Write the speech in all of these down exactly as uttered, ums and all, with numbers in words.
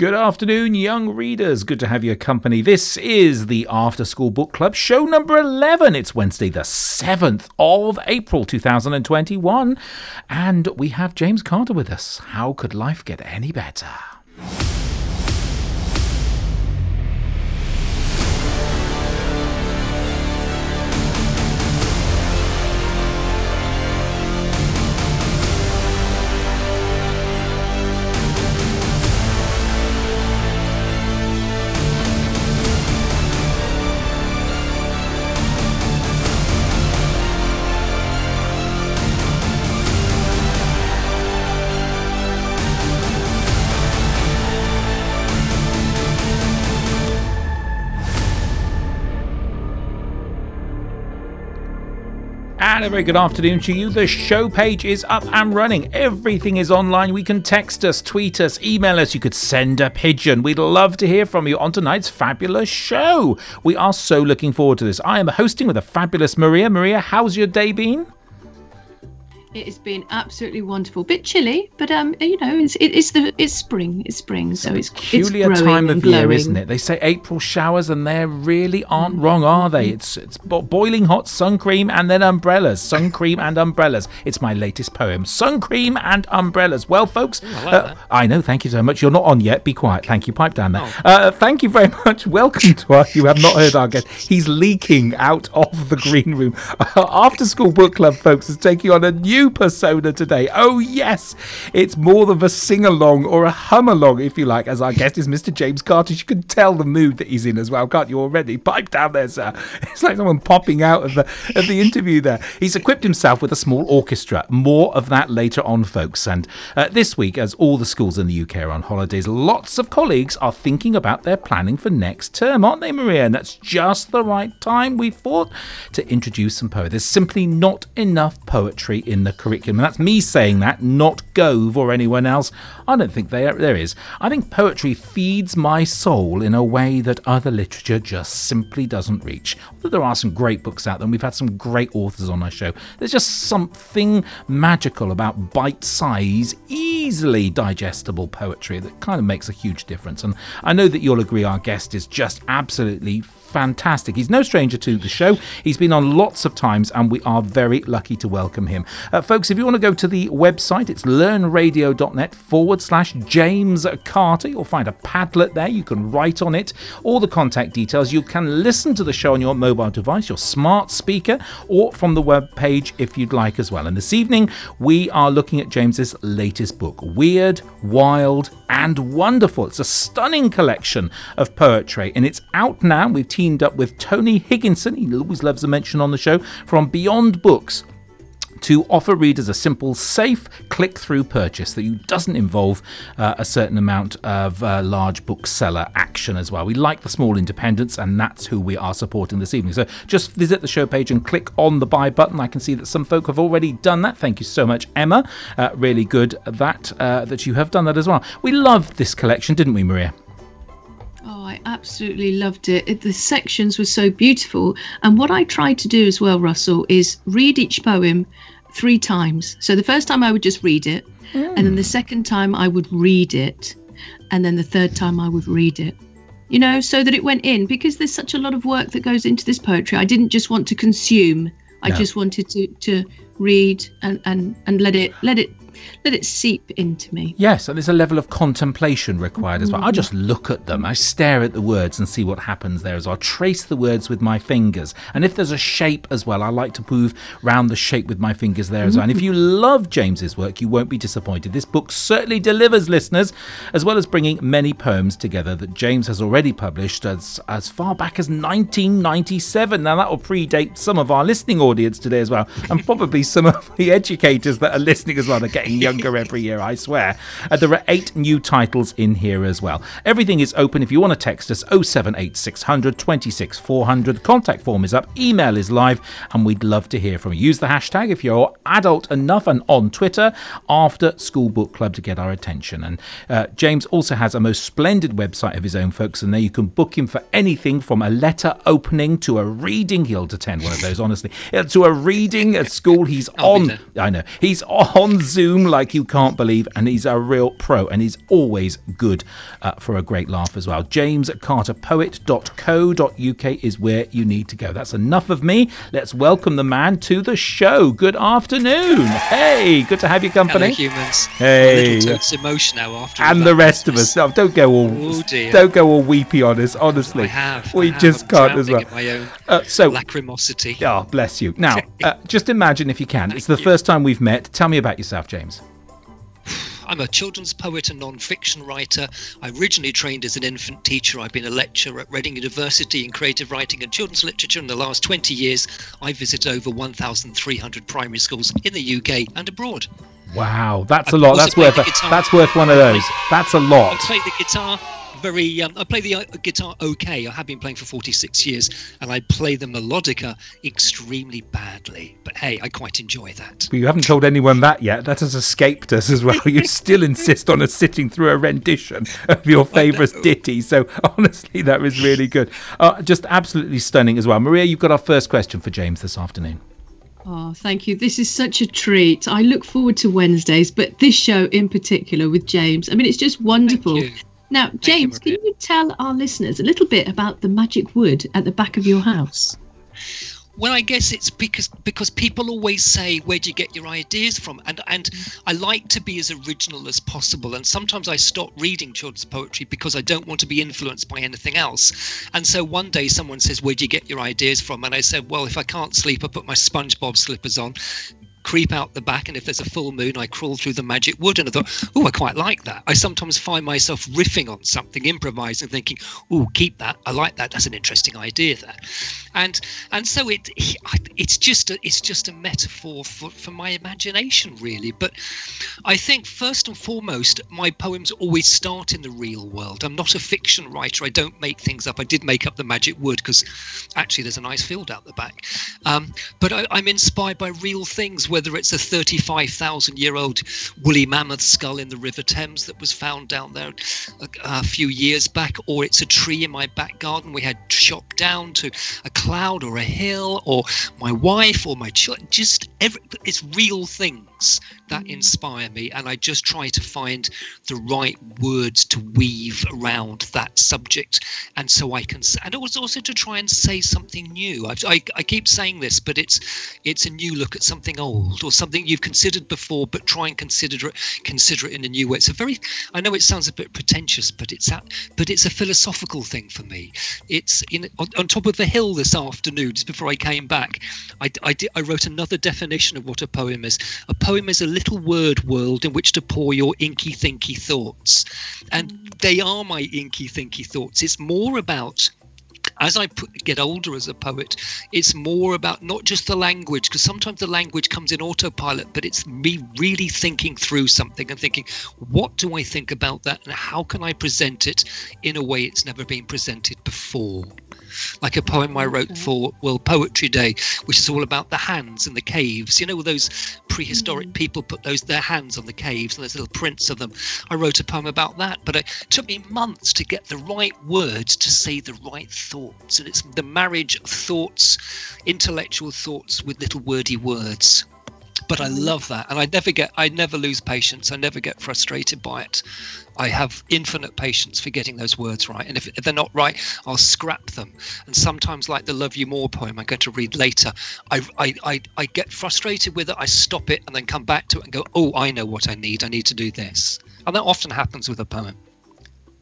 Good afternoon, young readers. Good to have your company. This is the After School Book Club, show number eleven. It's Wednesday, the seventh of April, two thousand twenty-one. And we have James Carter with us. How could life get any better? And a very good afternoon to you. The show page is up and running. Everything is online. We can text us, tweet us, email us. You could send a pigeon. We'd love to hear from you on tonight's fabulous show. We are so looking forward to this. I am hosting with a fabulous Maria. Maria, how's your day been? It has been absolutely wonderful. Bit chilly, but um, you know, it's it, it's the it's spring. It's spring, so it's peculiar it's time of year, isn't it? They say April showers, and they really aren't wrong, are they? It's it's boiling hot sun cream and then umbrellas. Sun cream and umbrellas. It's my latest poem. Sun cream and umbrellas. Well, folks, Ooh, I, like uh, I know. Thank you so much. You're not on yet. Be quiet. Thank you. Pipe down there. Oh. Uh, thank you very much. Welcome to us. You have not heard our guest. He's leaking out of the green room. After School Book Club, folks, is taking on a new persona today. Oh yes, it's more of a sing-along or a hum-along, if you like, as our guest is Mister James Carter. You can tell the mood that he's in as well, can't you already? Pipe down there, sir. It's like someone popping out of the of the interview there. He's equipped himself with a small orchestra. More of that later on, folks. And uh, this week, as all the schools in the U K are on holidays, lots of colleagues are thinking about their planning for next term, aren't they, Maria? And that's just the right time, we thought, to introduce some poetry. There's simply not enough poetry in the curriculum, and that's me saying that, not Gove or anyone else. I don't think there there is. I think poetry feeds my soul in a way that other literature just simply doesn't reach. Although there are some great books out there, and we've had some great authors on our show. There's just something magical about bite-size, easily digestible poetry that kind of makes a huge difference. And I know that you'll agree our guest is just absolutely fantastic. He's no stranger to the show. He's been on lots of times, and we are very lucky to welcome him. Uh, folks, if you want to go to the website, it's learnradio.net forward slash James Carter. You'll find a Padlet there. You can write on it all the contact details. You can listen to the show on your mobile device, your smart speaker, or from the web page if you'd like as well. And this evening, we are looking at James's latest book, Weird, Wild and Wonderful. It's a stunning collection of poetry, and it's out now. We've teamed up with Tony Higginson, he always loves a mention on the show, from Beyond Books, to offer readers a simple, safe click-through purchase that doesn't involve uh, a certain amount of uh, large bookseller action as well. We like the small independents, and that's who we are supporting this evening. So just visit the show page and click on the buy button. I can see that some folk have already done that. Thank you so much, Emma. Uh, really good that uh, that you have done that as well. We loved this collection, didn't we, Maria? Oh, I absolutely loved it. it. The sections were so beautiful. And what I tried to do as well, Russell, is read each poem three times. So the first time I would just read it. Mm. And then the second time I would read it. And then the third time I would read it. You know, so that it went in, because there's such a lot of work that goes into this poetry. I didn't just want to consume. I no. just wanted to, to read and, and, and let it let it let it seep into me. Yes, and there's a level of contemplation required as well. I just look at them. I stare at the words and see what happens there as well. I trace the words with my fingers. And if there's a shape as well, I like to move round the shape with my fingers there as well. And if you love James's work, you won't be disappointed. This book certainly delivers, listeners, as well as bringing many poems together that James has already published as, as far back as nineteen ninety-seven. Now, that will predate some of our listening audience today as well, and probably some of the educators that are listening as well. They're getting younger every year, I swear. Uh, there are eight new titles in here as well. Everything is open. If you want to text us, oh seven eight six hundred twenty-six four hundred. Contact form is up, email is live, and we'd love to hear from you. Use the hashtag if you're adult enough, and on Twitter, After School Book Club, to get our attention. And uh, James also has a most splendid website of his own, folks, and there you can book him for anything from a letter opening to a reading. He'll attend one of those, honestly. To a reading at school. He's on, I know, he's on Zoom home like you can't believe, and he's a real pro, and he's always good uh, for a great laugh as well. james carter poet dot co dot uk is where you need to go. That's enough of me. Let's welcome the man to the show. Good afternoon. Hey, good to have your company. Hello, humans. Hey. Little Toot's emotion now after and the rest of us. Oh, don't go all oh, don't go all weepy on us. Honestly, I have. We I have. just I'm can't as well. At my own uh, so lacrimosity. Oh, bless you. Now, uh, just imagine if you can. Thank it's the you. first time we've met. Tell me about yourself, James. I'm a children's poet and non-fiction writer. I originally trained as an infant teacher. I've been a lecturer at Reading University in creative writing and children's literature. In the last twenty years, I visit over one thousand three hundred primary schools in the U K and abroad. Wow, that's a lot. That's worth a, that's worth one of those. That's a lot. I play the guitar very... Um, I play the guitar okay. I have been playing for forty-six years, and I play the melodica extremely badly. But hey, I quite enjoy that. But you haven't told anyone that yet. That has escaped us as well. You still insist on us sitting through a rendition of your favourite oh, no. ditty. So honestly, that was really good. Uh, just absolutely stunning as well. Maria, you've got our first question for James this afternoon. Oh, thank you. This is such a treat. I look forward to Wednesdays, but this show in particular with James. I mean, it's just wonderful. Now, Thank James, you, can you tell our listeners a little bit about the magic wood at the back of your house? Well, I guess it's because because people always say, where do you get your ideas from? And and I like to be as original as possible. And sometimes I stop reading children's poetry because I don't want to be influenced by anything else. And so one day someone says, where do you get your ideas from? And I said, well, if I can't sleep, I put my SpongeBob slippers on, creep out the back, and if there's a full moon, I crawl through the magic wood. And I thought, oh, I quite like that. I sometimes find myself riffing on something, improvising, thinking, oh, keep that. I like that. That's an interesting idea there. And and so it it's just a, it's just a metaphor for, for my imagination, really. But I think first and foremost, my poems always start in the real world. I'm not a fiction writer. I don't make things up. I did make up the magic wood because actually there's a nice field out the back. Um, but I, I'm inspired by real things, whether it's a thirty-five thousand year old woolly mammoth skull in the River Thames that was found down there a, a few years back, or it's a tree in my back garden we had chopped down, to a cloud or a hill or my wife or my children. Just every, it's real things that inspire me, and I just try to find the right words to weave around that subject, and so I can, and it was also to try and say something new. I, I, I keep saying this, but it's it's a new look at something old or something you've considered before, but try and consider it consider it in a new way. It's a very, I know it sounds a bit pretentious, but it's that, but it's a philosophical thing for me. It's in on, on top of the hill this afternoon, just before I came back, I, I, did, I wrote another definition of what a poem is. A poem is a little word world in which to pour your inky thinky thoughts, and they are my inky thinky thoughts. It's more about, as I put, get older as a poet, it's more about not just the language, because sometimes the language comes in autopilot, but it's me really thinking through something and thinking, what do I think about that, and how can I present it in a way it's never been presented before? Like a poem I wrote for World Poetry Day, which is all about the hands and the caves. You know, those prehistoric mm-hmm. people put those their hands on the caves and there's little prints of them. I wrote a poem about that, but it took me months to get the right words to say the right thoughts. And it's the marriage of thoughts, intellectual thoughts with little wordy words. But I love that, and I never get, I never lose patience. I never get frustrated by it. I have infinite patience for getting those words right, and if they're not right, I'll scrap them. And sometimes, like the "Love You More" poem I'm going to read later, I I I, I get frustrated with it. I stop it and then come back to it and go, "Oh, I know what I need. I need to do this." And that often happens with a poem.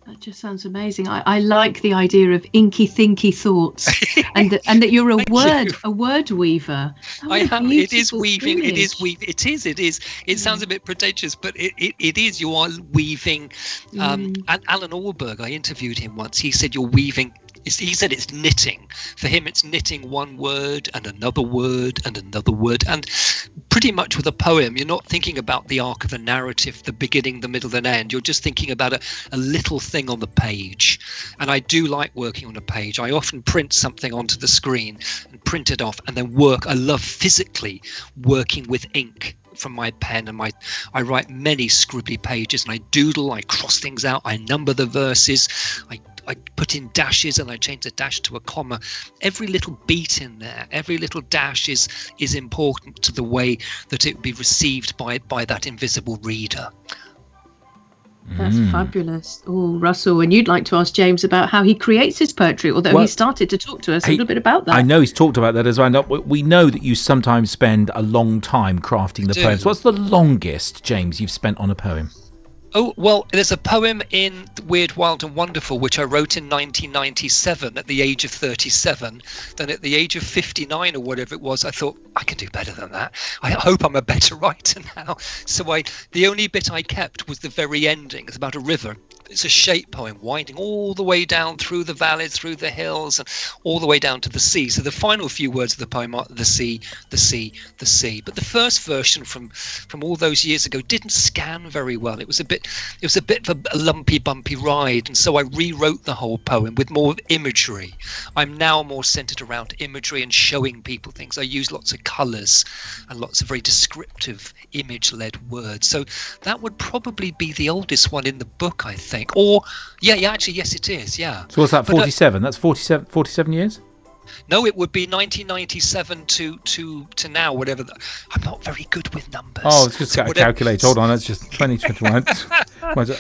That just sounds amazing. I, I like the idea of inky thinky thoughts, and that, and that you're a word you. a word weaver. Oh, I am. It is weaving. Finish. It is weave. It is. It is. It yeah. sounds a bit pretentious, but it, it, it is. You are weaving. Um, mm. And Alan Ahlberg, I interviewed him once. He said you're weaving. He said it's knitting. For him, it's knitting one word and another word and another word. And pretty much with a poem, you're not thinking about the arc of a narrative, the beginning, the middle, and end. You're just thinking about a, a little thing on the page. And I do like working on a page. I often print something onto the screen and print it off and then work. I love physically working with ink from my pen, and my I write many scribbly pages, and I doodle, I cross things out, I number the verses, I I put in dashes and I changed a dash to a comma. Every little beat in there, every little dash is is important to the way that it would be received by by that invisible reader. That's mm. fabulous. Oh, Russell, and you'd like to ask James about how he creates his poetry, although well, he started to talk to us he, a little bit about that. I know he's talked about that as well. We know that you sometimes spend a long time crafting the Dude. poems. What's the longest, James, you've spent on a poem? Oh, well, there's a poem in Weird, Wild and Wonderful, which I wrote in nineteen ninety-seven at the age of thirty-seven. Then at the age of fifty-nine or whatever it was, I thought, I can do better than that. I hope I'm a better writer now. So I, the only bit I kept was the very ending. It's about a river. It's a shape poem, winding all the way down through the valleys, through the hills, and all the way down to the sea. So the final few words of the poem are the sea, the sea, the sea. But the first version from from all those years ago didn't scan very well. It was a bit it was a bit of a lumpy, bumpy ride, and so I rewrote the whole poem with more imagery. I'm now more centered around imagery and showing people things. I use lots of colors and lots of very descriptive image-led words. So that would probably be the oldest one in the book, I think. Or, yeah, yeah, actually, yes, it is, yeah. So what's that, forty-seven? But, uh, that's forty-seven, forty-seven years? No, it would be nineteen ninety-seven to to, to now, whatever. The, I'm not very good with numbers. Oh, it's just so got to calculate. Hold on, that's just twenty twenty-one. So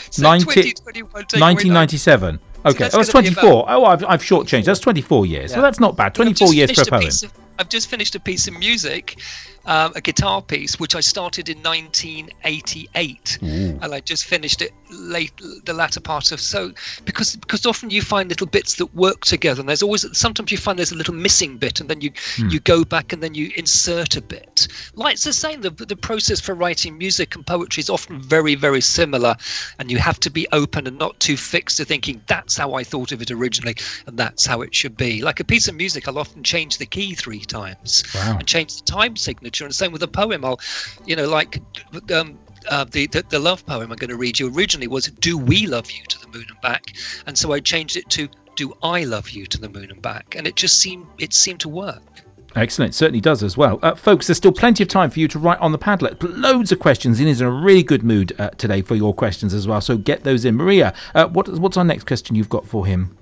nineteen ninety-seven. Okay, so that's, oh, that's twenty-four. Oh, I've, I've shortchanged. That's twenty-four years. Yeah. So that's not bad. twenty-four years for a poem. Of, I've just finished a piece of music, um, a guitar piece, which I started in nineteen eighty-eight, mm. and I just finished it late, the latter part of. So because because often you find little bits that work together, and there's always sometimes you find there's a little missing bit, and then you mm. you go back and then you insert a bit. Like it's the same. The the process for writing music and poetry is often very very similar, and you have to be open and not too fixed to thinking that. That's how I thought of it originally, and that's how it should be. Like a piece of music, I'll often change the key three times wow. and change the time signature. And same with a poem, I'll, you know, like um, uh, the, the the love poem I'm going to read you originally was "Do We Love You?" to the moon and back, and so I changed it to "Do I Love You?" to the moon and back, and it just seemed it seemed to work. Excellent, it certainly does as well. Uh, folks, there's still plenty of time for you to write on the Padlet. Loads of questions. Ian is in a really good mood uh, today for your questions as well, so get those in. Maria, uh, what, what's our next question you've got for him?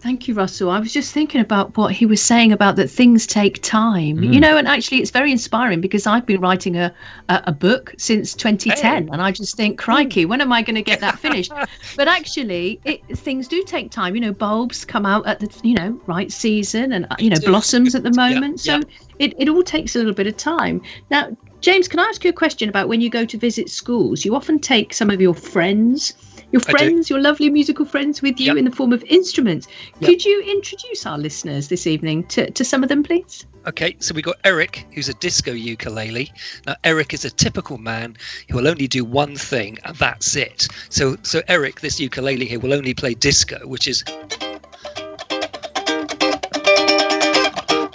Thank you, Russell. I was just thinking about what he was saying about that things take time, mm. you know, and actually it's very inspiring because I've been writing a a, a book since twenty ten hey. and I just think, crikey, when am I going to get that finished? But actually, it, things do take time. You know, bulbs come out at the, you know, right season and, you know, blossoms at the moment. Yeah, yeah. So it, it all takes a little bit of time. Now, James, can I ask you a question about when you go to visit schools? You often take some of your friends, your friends, your lovely musical friends with you yep. in the form of instruments. Yep. Could you introduce our listeners this evening to, to some of them, please? Okay, so we've got Eric, who's a disco ukulele. Now, Eric is a typical man who will only do one thing, and that's it. So, so Eric, this ukulele here, will only play disco, which is...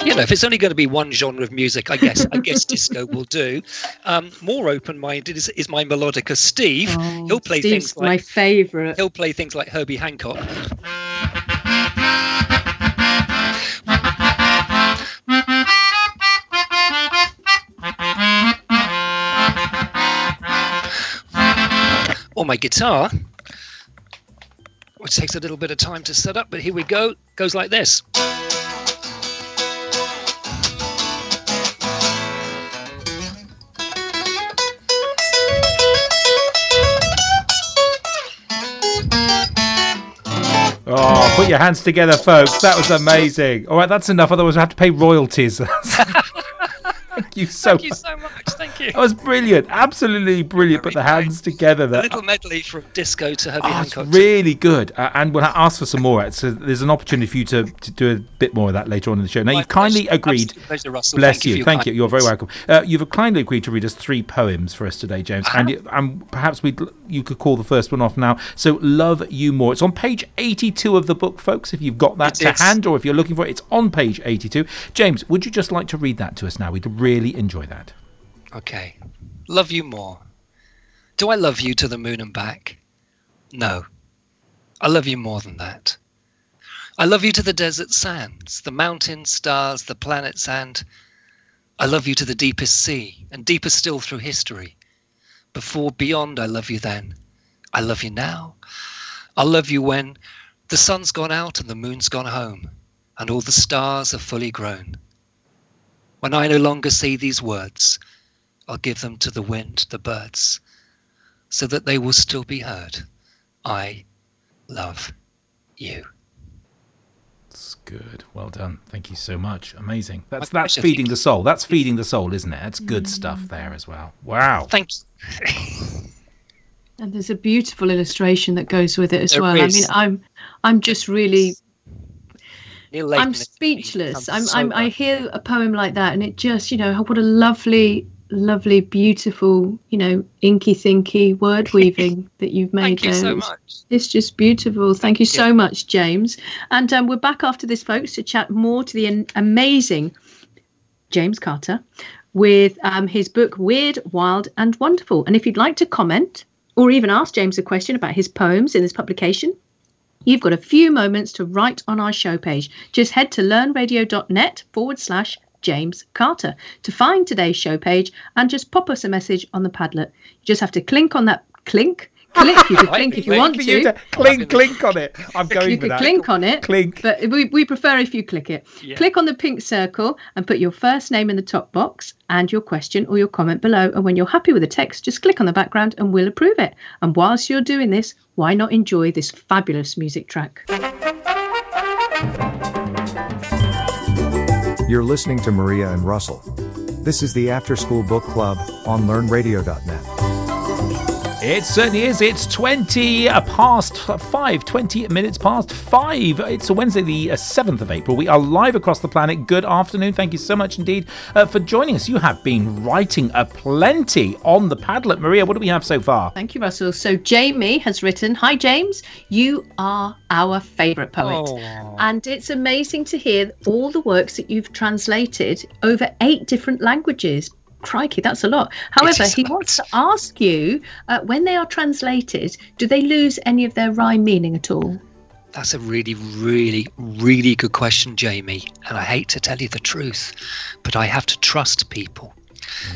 You know, if it's only going to be one genre of music, I guess I guess disco will do. Um, more open-minded is, is my melodica Steve. Oh, he'll play Steve's things like my favourite. He'll play things like Herbie Hancock. Or my guitar, which takes a little bit of time to set up, but here we go. Goes like this. Oh, put your hands together, folks. That was amazing. All right, that's enough. Otherwise, I have to pay royalties. Thank you so much. Thank you so much. Thank you. That was brilliant. Absolutely brilliant. Very put the hands great. Together. There. A little medley from disco to Herbie oh, Hancock. It's really good. Uh, and we'll ask for some more. So there's an opportunity for you to, to do a bit more of that later on in the show. Now, My you've pleasure. Kindly agreed. Pleasure, Russell. Bless Thank you. you. Thank you. You're very welcome. Uh, you've kindly agreed to read us three poems for us today, James. Uh-huh. And, it, and perhaps we you could call the first one off now. So, Love You More. It's on page eighty-two of the book, folks. If you've got that it to is. hand or if you're looking for it, it's on page eighty-two. James, would you just like to read that to us now? We'd really enjoy that. Okay. Love you more. Do I love you to the moon and back? No. I love you more than that. I love you to the desert sands, the mountain stars, the planets, and I love you to the deepest sea, and deeper still through history. Before, beyond, I love you then. I love you now. I'll love you when The sun's gone out and the moon's gone home, and all the stars are fully grown. When I no longer say these words, I'll give them to the wind, the birds, so that they will still be heard. I love you. That's good. Well done. Thank you so much. Amazing. That's My that's pleasure. feeding the soul. That's feeding the soul, isn't it? That's good mm. stuff there as well. Wow. Thank you. And there's a beautiful illustration that goes with it as there well. Is. I mean, I'm I'm just really I'm speechless. I'm, I'm I hear a poem like that, and it just, you know, what a lovely, lovely, beautiful, you know, inky thinky word weaving that you've made. Thank you so much. It's just beautiful. Thank you so much, James. And um, we're back after this, folks, to chat more to the amazing James Carter with um, his book Weird, Wild and Wonderful. And if you'd like to comment, or even ask James a question about his poems in this publication, you've got a few moments to write on our show page. Just head to learnradio.net forward slash James Carter to find today's show page and just pop us a message on the Padlet. You just have to clink on that clink. Click, you could clink if you want to. You to clink, clink on it. I'm going you with that. You could clink on it. Clink. But we, we prefer if you click it. Yeah. Click on the pink circle and put your first name in the top box and your question or your comment below. And when you're happy with the text, just click on the background and we'll approve it. And whilst you're doing this, why not enjoy this fabulous music track? You're listening to Maria and Russell. This is the After School Book Club on learn radio dot net. It certainly is. It's twenty past five, twenty minutes past five. It's Wednesday the seventh of April. We are live across the planet. Good afternoon. Thank you so much indeed uh, for joining us. You have been writing a plenty on the Padlet. Maria, what do we have so far? Thank you, Russell. So Jamie has written, "Hi James, you are our favourite poet." Oh. And it's amazing to hear all the works that you've translated over eight different languages. Crikey, that's a lot. However, he wants to ask you, uh, when they are translated, do they lose any of their rhyme meaning at all? That's a really, really, really good question, Jamie. And I hate to tell you the truth, but I have to trust people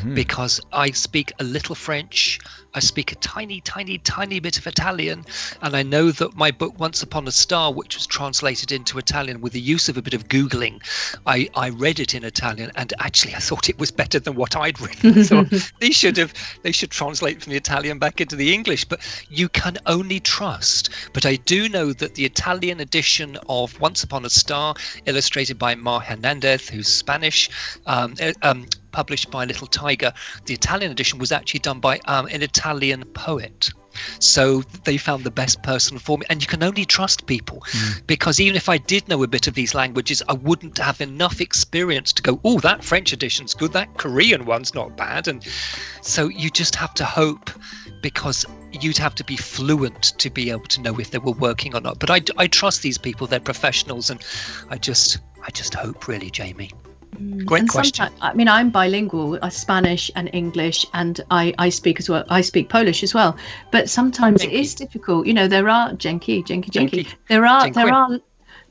mm. because I speak a little French. I speak a tiny, tiny, tiny bit of Italian. And I know that my book, Once Upon a Star, which was translated into Italian with the use of a bit of Googling, I, I read it in Italian. And actually, I thought it was better than what I'd written. So they should have, they should translate from the Italian back into the English. But you can only trust. But I do know that the Italian edition of Once Upon a Star, illustrated by Mar Hernandez, who's Spanish, um, um, published by Little Tiger, the Italian edition was actually done by um, an Italian. Italian poet. So they found the best person for me. And you can only trust people mm. because even if I did know a bit of these languages, I wouldn't have enough experience to go, oh, that French edition's good, that Korean one's not bad. And so you just have to hope, because you'd have to be fluent to be able to know if they were working or not. But I, I trust these people, they're professionals. And I just, I just hope, really, Jamie. Great and question. I mean, I'm bilingual. I Spanish and English, and I, I speak as well. I speak Polish as well. But sometimes Dzięki. It is difficult. You know, there are Dzięki, Dzięki, Dzięki. There are Dziękuję. there are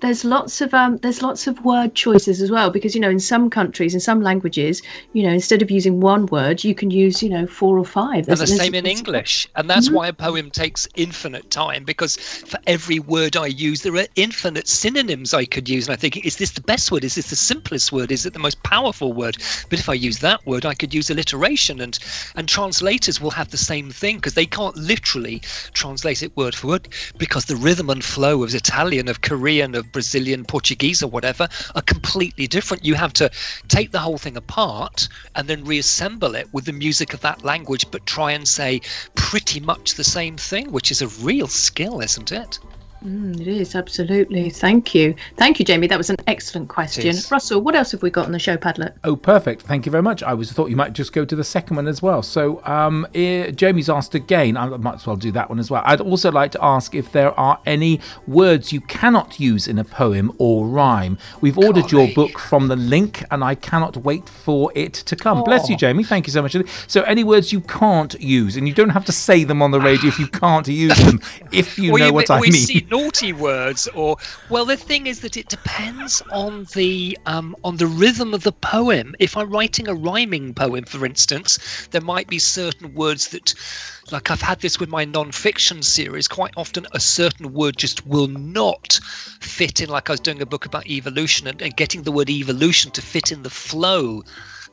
there's lots of um there's lots of word choices as well, because you know in some countries, in some languages, you know, instead of using one word, you can use you know four or five. There's, and the same in English, and that's mm-hmm. why a poem takes infinite time, because for every word I use, there are infinite synonyms I could use, and I think, is this the best word? Is this the simplest word? Is it the most powerful word? But if I use that word, I could use alliteration, and and translators will have the same thing, because they can't literally translate it word for word, because the rhythm and flow of Italian, of Korean, of Brazilian, Portuguese or whatever are completely different. You have to take the whole thing apart and then reassemble it with the music of that language, but try and say pretty much the same thing, which is a real skill, isn't it? Mm, it is, absolutely. Thank you. Thank you, Jamie. That was an excellent question. Russell, what else have we got on the show Padlet? Oh, perfect. Thank you very much. I was thought you might just go to the second one as well. So um, eh, Jamie's asked again. I might as well do that one as well. I'd also like to ask if there are any words you cannot use in a poem or rhyme. We've ordered Golly. your book from the link, and I cannot wait for it to come. Oh. Bless you, Jamie. Thank you so much. So any words you can't use, and you don't have to say them on the radio if you can't use them, if you well, know what I mean. See- naughty words, or well, the thing is that it depends on the um on the rhythm of the poem. If I'm writing a rhyming poem, for instance, there might be certain words that like I've had this with my non-fiction series, quite often a certain word just will not fit in. Like I was doing a book about evolution, and, and getting the word evolution to fit in the flow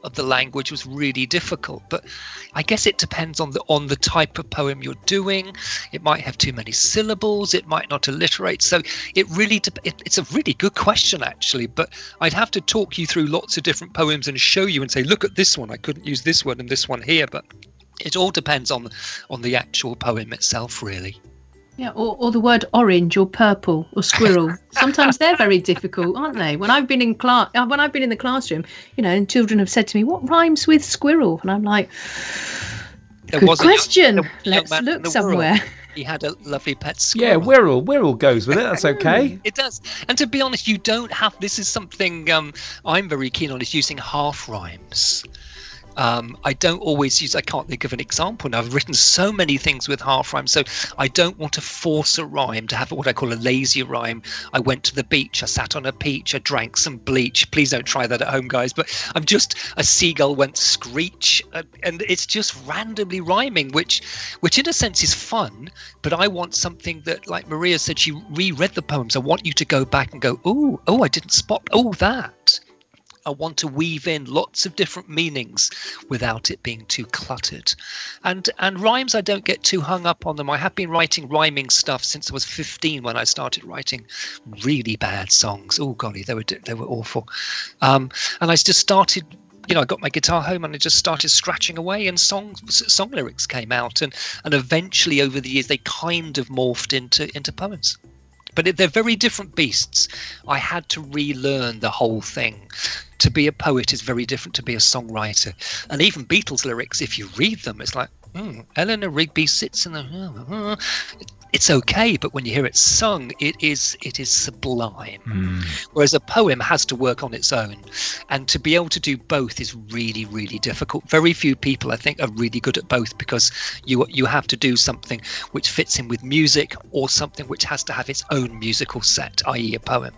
of the language was really difficult. But I guess it depends on the on the type of poem you're doing. It might have too many syllables, it might not alliterate. So it really de- it, it's a really good question, actually, but I'd have to talk you through lots of different poems and show you and say, look at this one, I couldn't use this one and this one here. But it all depends on on the actual poem itself, really. Yeah, or, or the word orange or purple or squirrel. Sometimes they're very difficult, aren't they? When I've been in class, when I've been in the classroom, you know, and children have said to me, "What rhymes with squirrel?" And I'm like, "Good question. A, a, Let's a look somewhere." World. He had a lovely pet squirrel. Yeah, Wirral. Wirral goes with it. That's okay. It does. And to be honest, you don't have. This is something um, I'm very keen on. Is using half rhymes. Um, I don't always use, I can't think of an example now. I've written so many things with half rhymes, so I don't want to force a rhyme to have what I call a lazy rhyme. I went to the beach, I sat on a peach, I drank some bleach. Please don't try that at home, guys. But I'm just, a seagull went screech, uh, and it's just randomly rhyming, which, which in a sense is fun, but I want something that, like Maria said, she reread the poems. I want you to go back and go, oh, oh, I didn't spot, oh, that. I want to weave in lots of different meanings without it being too cluttered. And and rhymes, I don't get too hung up on them. I have been writing rhyming stuff since I was fifteen, when I started writing really bad songs. Oh, golly, they were they were awful. Um, and I just started, you know, I got my guitar home and I just started scratching away, and song song lyrics came out. And, and eventually, over the years, they kind of morphed into into poems. But they're very different beasts. I had to relearn the whole thing. To be a poet is very different to be a songwriter. And even Beatles lyrics, if you read them, it's like, hmm, Eleanor Rigby sits in the... It's okay, but when you hear it sung, it is it is sublime. Mm. Whereas a poem has to work on its own. And to be able to do both is really, really difficult. Very few people, I think, are really good at both, because you you have to do something which fits in with music, or something which has to have its own musical set, that is a poem.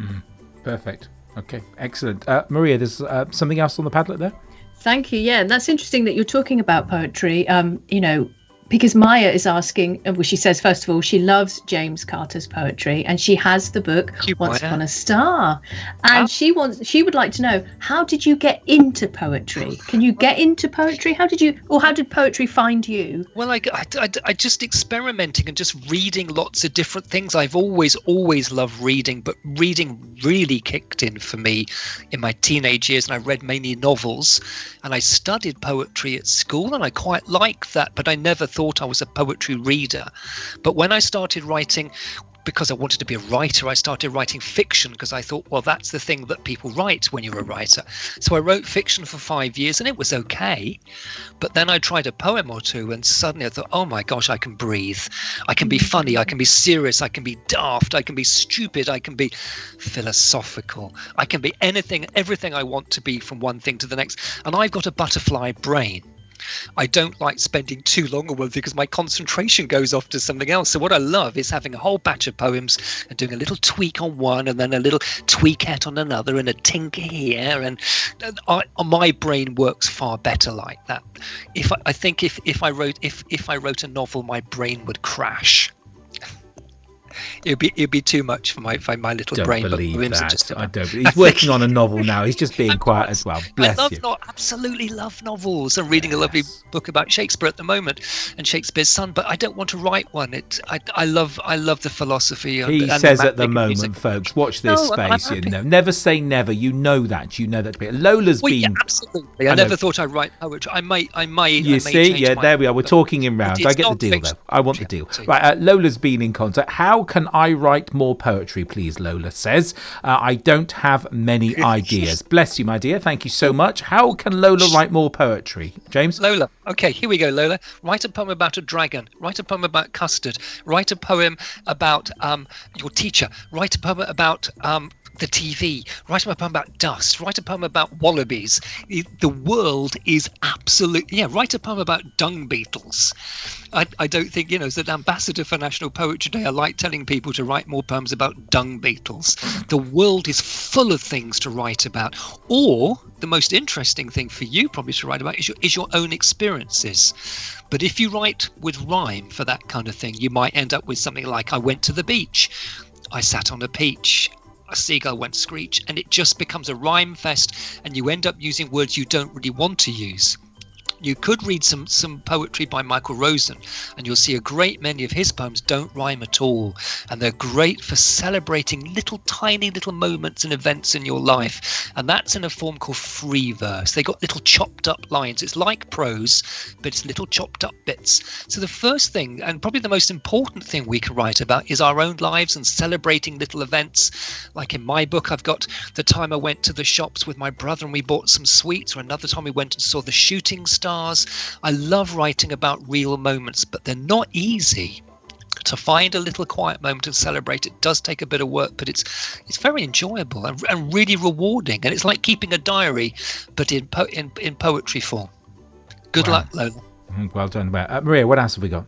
Mm. Perfect. Okay, excellent. Uh, Maria, there's uh, something else on the Padlet there? Thank you. Yeah, and that's interesting that you're talking about poetry, um, you know, because Maya is asking, well, she says, first of all, she loves James Carter's poetry, and she has the book Once Upon a Star. And oh. she wants, she would like to know, how did you get into poetry? Can you get into poetry? How did you, or how did poetry find you? Well, I, I, I just experimenting and just reading lots of different things. I've always, always loved reading, but reading really kicked in for me in my teenage years. And I read mainly novels, and I studied poetry at school, and I quite liked that, but I never thought I was a poetry reader. But when I started writing, because I wanted to be a writer, I started writing fiction, because I thought, well, that's the thing that people write when you're a writer. So I wrote fiction for five years and it was okay. But then I tried a poem or two and suddenly I thought, oh my gosh, I can breathe. I can be funny. I can be serious. I can be daft. I can be stupid. I can be philosophical. I can be anything, everything I want to be, from one thing to the next. And I've got a butterfly brain. I don't like spending too long on one because my concentration goes off to something else. So what I love is having a whole batch of poems and doing a little tweak on one, and then a little tweakette on another, and a tinker here. And I, my brain works far better like that. If I, I think if, if I wrote if if I wrote a novel, my brain would crash. It'd be it'd be too much for my for my little don't brain. Don't believe but that. Just I don't. He's working on a novel now. He's just being quiet as well. Bless I love you. No, absolutely love novels. I'm reading yes. a lovely book about Shakespeare at the moment, and Shakespeare's son. But I don't want to write one. It. I, I love I love the philosophy. He and, says and at the moment, music. Folks, watch this no, space. You know, never say never. You know that. You know that. Lola's well, been yeah, absolutely. I, I never thought I'd write poetry. I might. I might. You I may see. Yeah. There we are. We're talking in rounds. I get the deal fiction. though. I want the deal. Right. Uh, Lola's been in contact. How can I write more poetry, please? Lola says, uh, I don't have many ideas. Bless you, my dear. Thank you so much. How can Lola write more poetry? James? Lola. Okay, here we go, Lola. Write a poem about a dragon. Write a poem about custard. Write a poem about um, your teacher. Write a poem about um, the T V, write a poem about dust, write a poem about wallabies. The world is absolutely, yeah, write a poem about dung beetles. I, I don't think, you know, as an ambassador for National Poetry Day, I like telling people to write more poems about dung beetles. The world is full of things to write about. Or the most interesting thing for you probably to write about is your, is your own experiences. But if you write with rhyme for that kind of thing, you might end up with something like, I went to the beach, I sat on a peach, a seagull went screech, and it just becomes a rhyme fest, and you end up using words you don't really want to use. You could read some some poetry by Michael Rosen, and you'll see a great many of his poems don't rhyme at all, and they're great for celebrating little tiny little moments and events in your life, and that's in a form called free verse. They got little chopped up lines. It's like prose, but it's little chopped up bits. So the first thing, and probably the most important thing we can write about, is our own lives and celebrating little events. Like in my book, I've got the time I went to the shops with my brother and we bought some sweets, or another time we went and saw the shooting star. I love writing about real moments, but they're not easy to find. A little quiet moment and celebrate it does take a bit of work, but it's it's very enjoyable and, and really rewarding, and it's like keeping a diary, but in po- in, in poetry form. Good wow. luck, Lola. Well done, uh, Maria. What else have we got?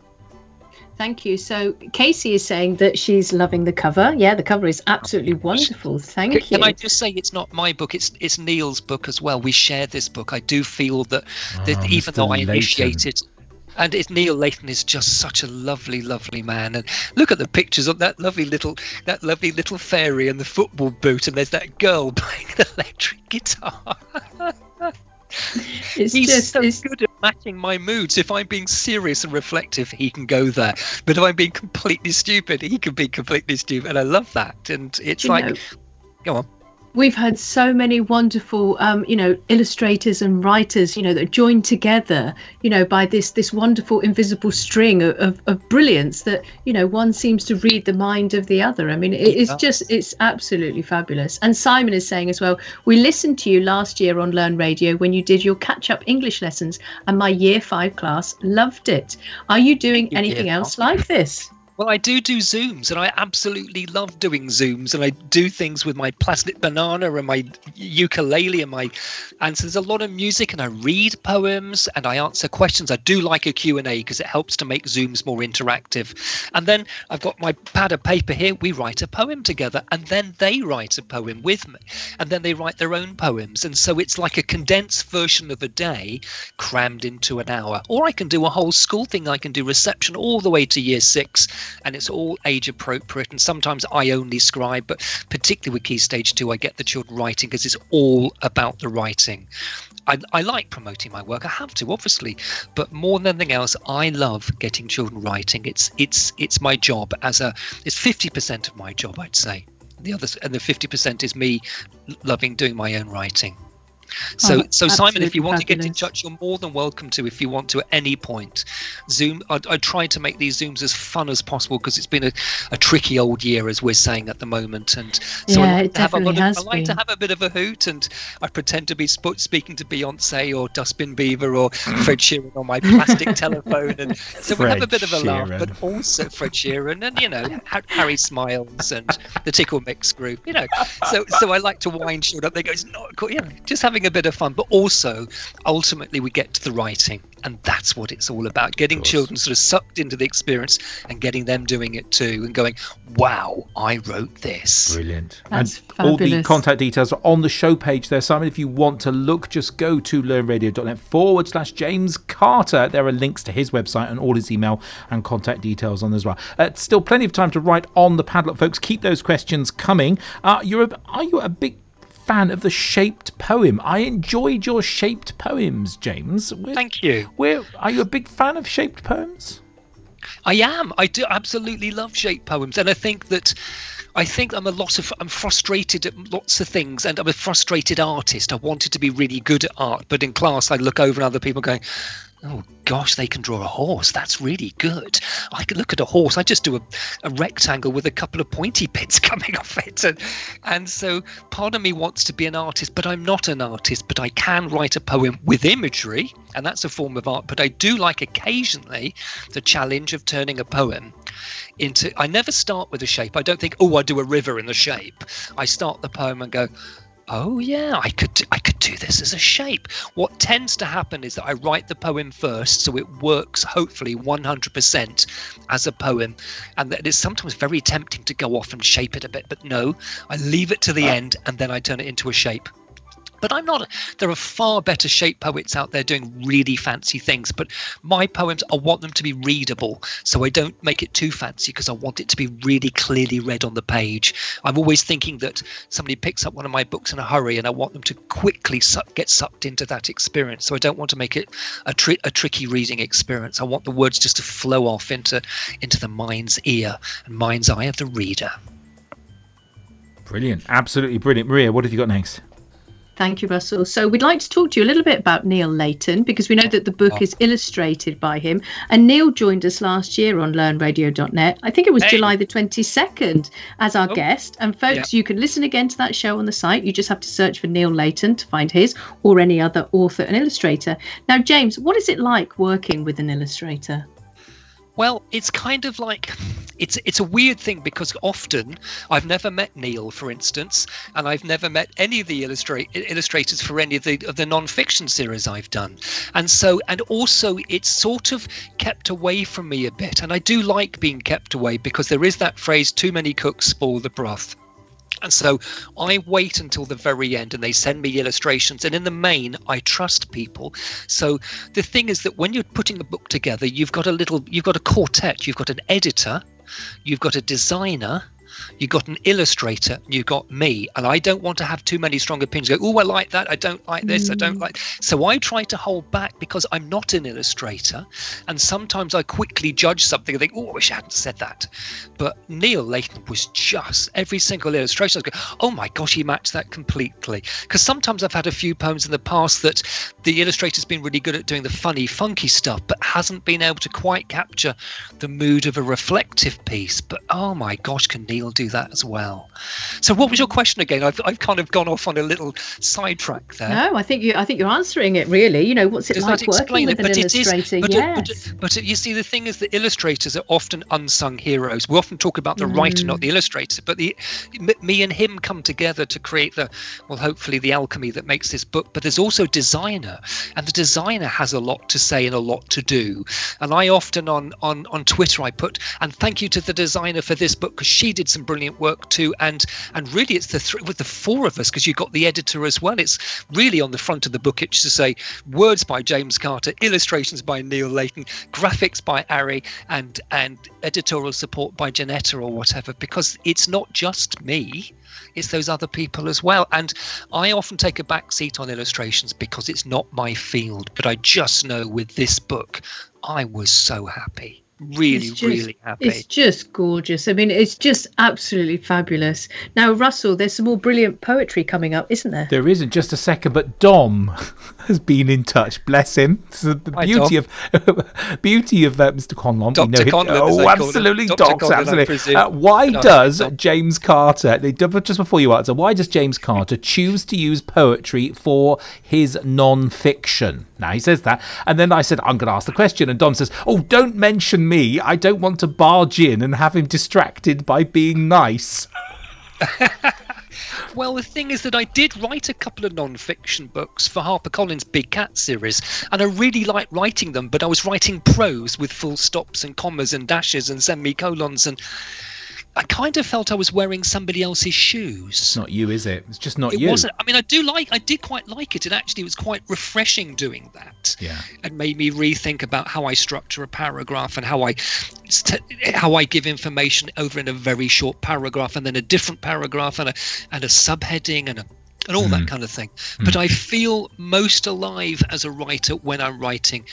Thank you. So Casey is saying that she's loving the cover. Yeah, the cover is absolutely wonderful. Thank you. Can I just say it's not my book, it's it's Neil's book as well. We share this book. I do feel that, that oh, even Mister though I initiated... Layton. And it's Neil Layton is just such a lovely, lovely man. And look at the pictures of that lovely little that lovely little fairy in the football boot, and there's that girl playing the electric guitar. It's he's just, so it's... good at matching my moods. If I'm being serious and reflective, he can go there, but if I'm being completely stupid, he can be completely stupid, and I love that. And it's you like know, go on we've had so many wonderful um you know illustrators and writers you know that are joined together you know by this this wonderful invisible string of, of, of brilliance that you know one seems to read the mind of the other. I mean it, it's just it's absolutely fabulous. And Simon is saying as well, we listened to you last year on Learn Radio when you did your catch-up English lessons, and my year five class loved it. Are you doing anything else like this? Well, I do do Zooms, and I absolutely love doing Zooms, and I do things with my plastic banana and my ukulele and my, and so there's a lot of music, and I read poems and I answer questions. I do like a Q and A because it helps to make Zooms more interactive. And then I've got my pad of paper here. We write a poem together, and then they write a poem with me, and then they write their own poems. And so it's like a condensed version of a day crammed into an hour. Or I can do a whole school thing. I can do reception all the way to year six. And it's all age appropriate, and sometimes I only scribe, but particularly with Key Stage two I get the children writing because it's all about the writing. I, I like promoting my work, I have to obviously, but more than anything else I love getting children writing. It's it's it's my job as a it's fifty percent of my job, I'd say. The other and the fifty percent is me loving doing my own writing. So, oh, so Simon, if you want fabulous. to get in touch, you're more than welcome to, if you want to, at any point. Zoom, I, I try to make these Zooms as fun as possible because it's been a, a tricky old year, as we're saying at the moment. And so yeah, I, like to have a lot of, I like been. to have a bit of a hoot, and I pretend to be sp- speaking to Beyonce or Dustbin Beaver or Fred Sheeran on my plastic telephone. And so Fred we have a bit of a laugh, Sheeran. but also Fred Sheeran and, you know, Harry Smiles and the Tickle Mix group, you know. So, so I like to wind short up. They go, it's not cool. You know, just having a bit of fun, but also ultimately we get to the writing, and that's what it's all about, getting children sort of sucked into the experience and getting them doing it too and going, wow, I wrote this. Brilliant. That's and fabulous. All the contact details are on the show page there, Simon. If you want to look, just go to learnradio.net forward slash James Carter. There are links to his website and all his email and contact details on there as well. Uh, still plenty of time to write on the Padlet, folks. Keep those questions coming. Uh, you're a, are you a big fan of the shaped poem? I enjoyed your shaped poems, James. We're, Thank you. We're, are you a big fan of shaped poems? I am. I do absolutely love shaped poems, and I think that I think I'm a lot of I'm frustrated at lots of things, and I'm a frustrated artist. I wanted to be really good at art, but in class I look over at other people going, oh gosh, they can draw a horse. That's really good. I could look at a horse. I just do a, a rectangle with a couple of pointy bits coming off it. And, and so part of me wants to be an artist, but I'm not an artist, but I can write a poem with imagery, and that's a form of art. But I do like occasionally the challenge of turning a poem into, I never start with a shape. I don't think, oh, I do a river in the shape. I start the poem and go, oh yeah, I could I could do this as a shape. What tends to happen is that I write the poem first, so it works hopefully one hundred percent as a poem, and that it's sometimes very tempting to go off and shape it a bit, but no, I leave it to the end and then I turn it into a shape. But I'm not, there are far better shape poets out there doing really fancy things, but my poems, I want them to be readable, so I don't make it too fancy because I want it to be really clearly read on the page. I'm always thinking that somebody picks up one of my books in a hurry and I want them to quickly suck, get sucked into that experience, so I don't want to make it a, tri- a tricky reading experience. I want the words just to flow off into, into the mind's ear and mind's eye of the reader. Brilliant, absolutely brilliant. Maria, what have you got next? Thank you, Russell. So we'd like to talk to you a little bit about Neil Layton, because we know that the book is illustrated by him. And Neil joined us last year on learn radio dot net. I think it was hey. July the twenty-second as our oh. guest. And folks, yeah. you can listen again to that show on the site. You just have to search for Neil Layton to find his or any other author and illustrator. Now, James, what is it like working with an illustrator? Well, it's kind of like, it's it's a weird thing, because often I've never met Neil, for instance, and I've never met any of the illustrate, illustrators for any of the of the non-fiction series I've done. And so, and also it's sort of kept away from me a bit. And I do like being kept away, because there is that phrase, too many cooks spoil the broth. And so I wait until the very end and they send me illustrations. And in the main, I trust people. So the thing is that when you're putting a book together, you've got a little, you've got a quartet, you've got an editor, you've got a designer, you've got an illustrator, you've got me. And I don't want to have too many strong opinions. Go, oh, I like that. I don't like this. Mm. I don't like. So I try to hold back, because I'm not an illustrator. And sometimes I quickly judge something and think, oh, I wish I hadn't said that. But Neil Layton was just, every single illustration, I was going, oh my gosh, he matched that completely. Because sometimes I've had a few poems in the past that the illustrator's been really good at doing the funny, funky stuff, but hasn't been able to quite capture the mood of a reflective piece. But oh my gosh, can Neil do that as well. So what was your question again? I've, I've kind of gone off on a little sidetrack there. No, I think you I think you're answering it really. You know, what's it Does like working with it? An but illustrator? It is, but, yes. it, but, but you see, the thing is that illustrators are often unsung heroes. We often talk about the mm. writer, not the illustrator, but the me and him come together to create the, well, hopefully the alchemy that makes this book. But there's also designer, and the designer has a lot to say and a lot to do. And I often on on on Twitter I put, and thank you to the designer for this book, because she did some brilliant work too, and and really it's the three with the four of us, because you've got the editor as well. It's really on the front of the book, it's to say words by James Carter, illustrations by Neil Layton, graphics by Ari, and and editorial support by Janetta or whatever, because it's not just me, it's those other people as well. And I often take a back seat on illustrations because it's not my field, but I just know with this book I was so happy. Really, just, really happy. It's just gorgeous. I mean, it's just absolutely fabulous. Now, Russell, there's some more brilliant poetry coming up, isn't there? There isn't. Just a second, but Dom has been in touch. Bless him. So the Hi, beauty, of, beauty of beauty uh, of Mister Conlon. Doctor We know Conlon, him. Oh, absolutely, Doc. Absolutely. Uh, why does James Carter? They, just before you answer, why does James Carter choose to use poetry for his non-fiction? Now he says that, and then I said I'm going to ask the question, and Dom says, "Oh, don't mention." Me, I don't want to barge in and have him distracted by being nice. Well, the thing is that I did write a couple of non-fiction books for HarperCollins' Big Cat series, and I really liked writing them, but I was writing prose with full stops and commas and dashes and semicolons, and I kind of felt I was wearing somebody else's shoes. It's not you, is it? It's just not it you. It wasn't. I mean, I do like, I did quite like it. It actually was quite refreshing doing that. Yeah. And made me rethink about how I structure a paragraph and how I, how I give information over in a very short paragraph and then a different paragraph and a, and a subheading and a, and all mm. that kind of thing. Mm. But I feel most alive as a writer when I'm writing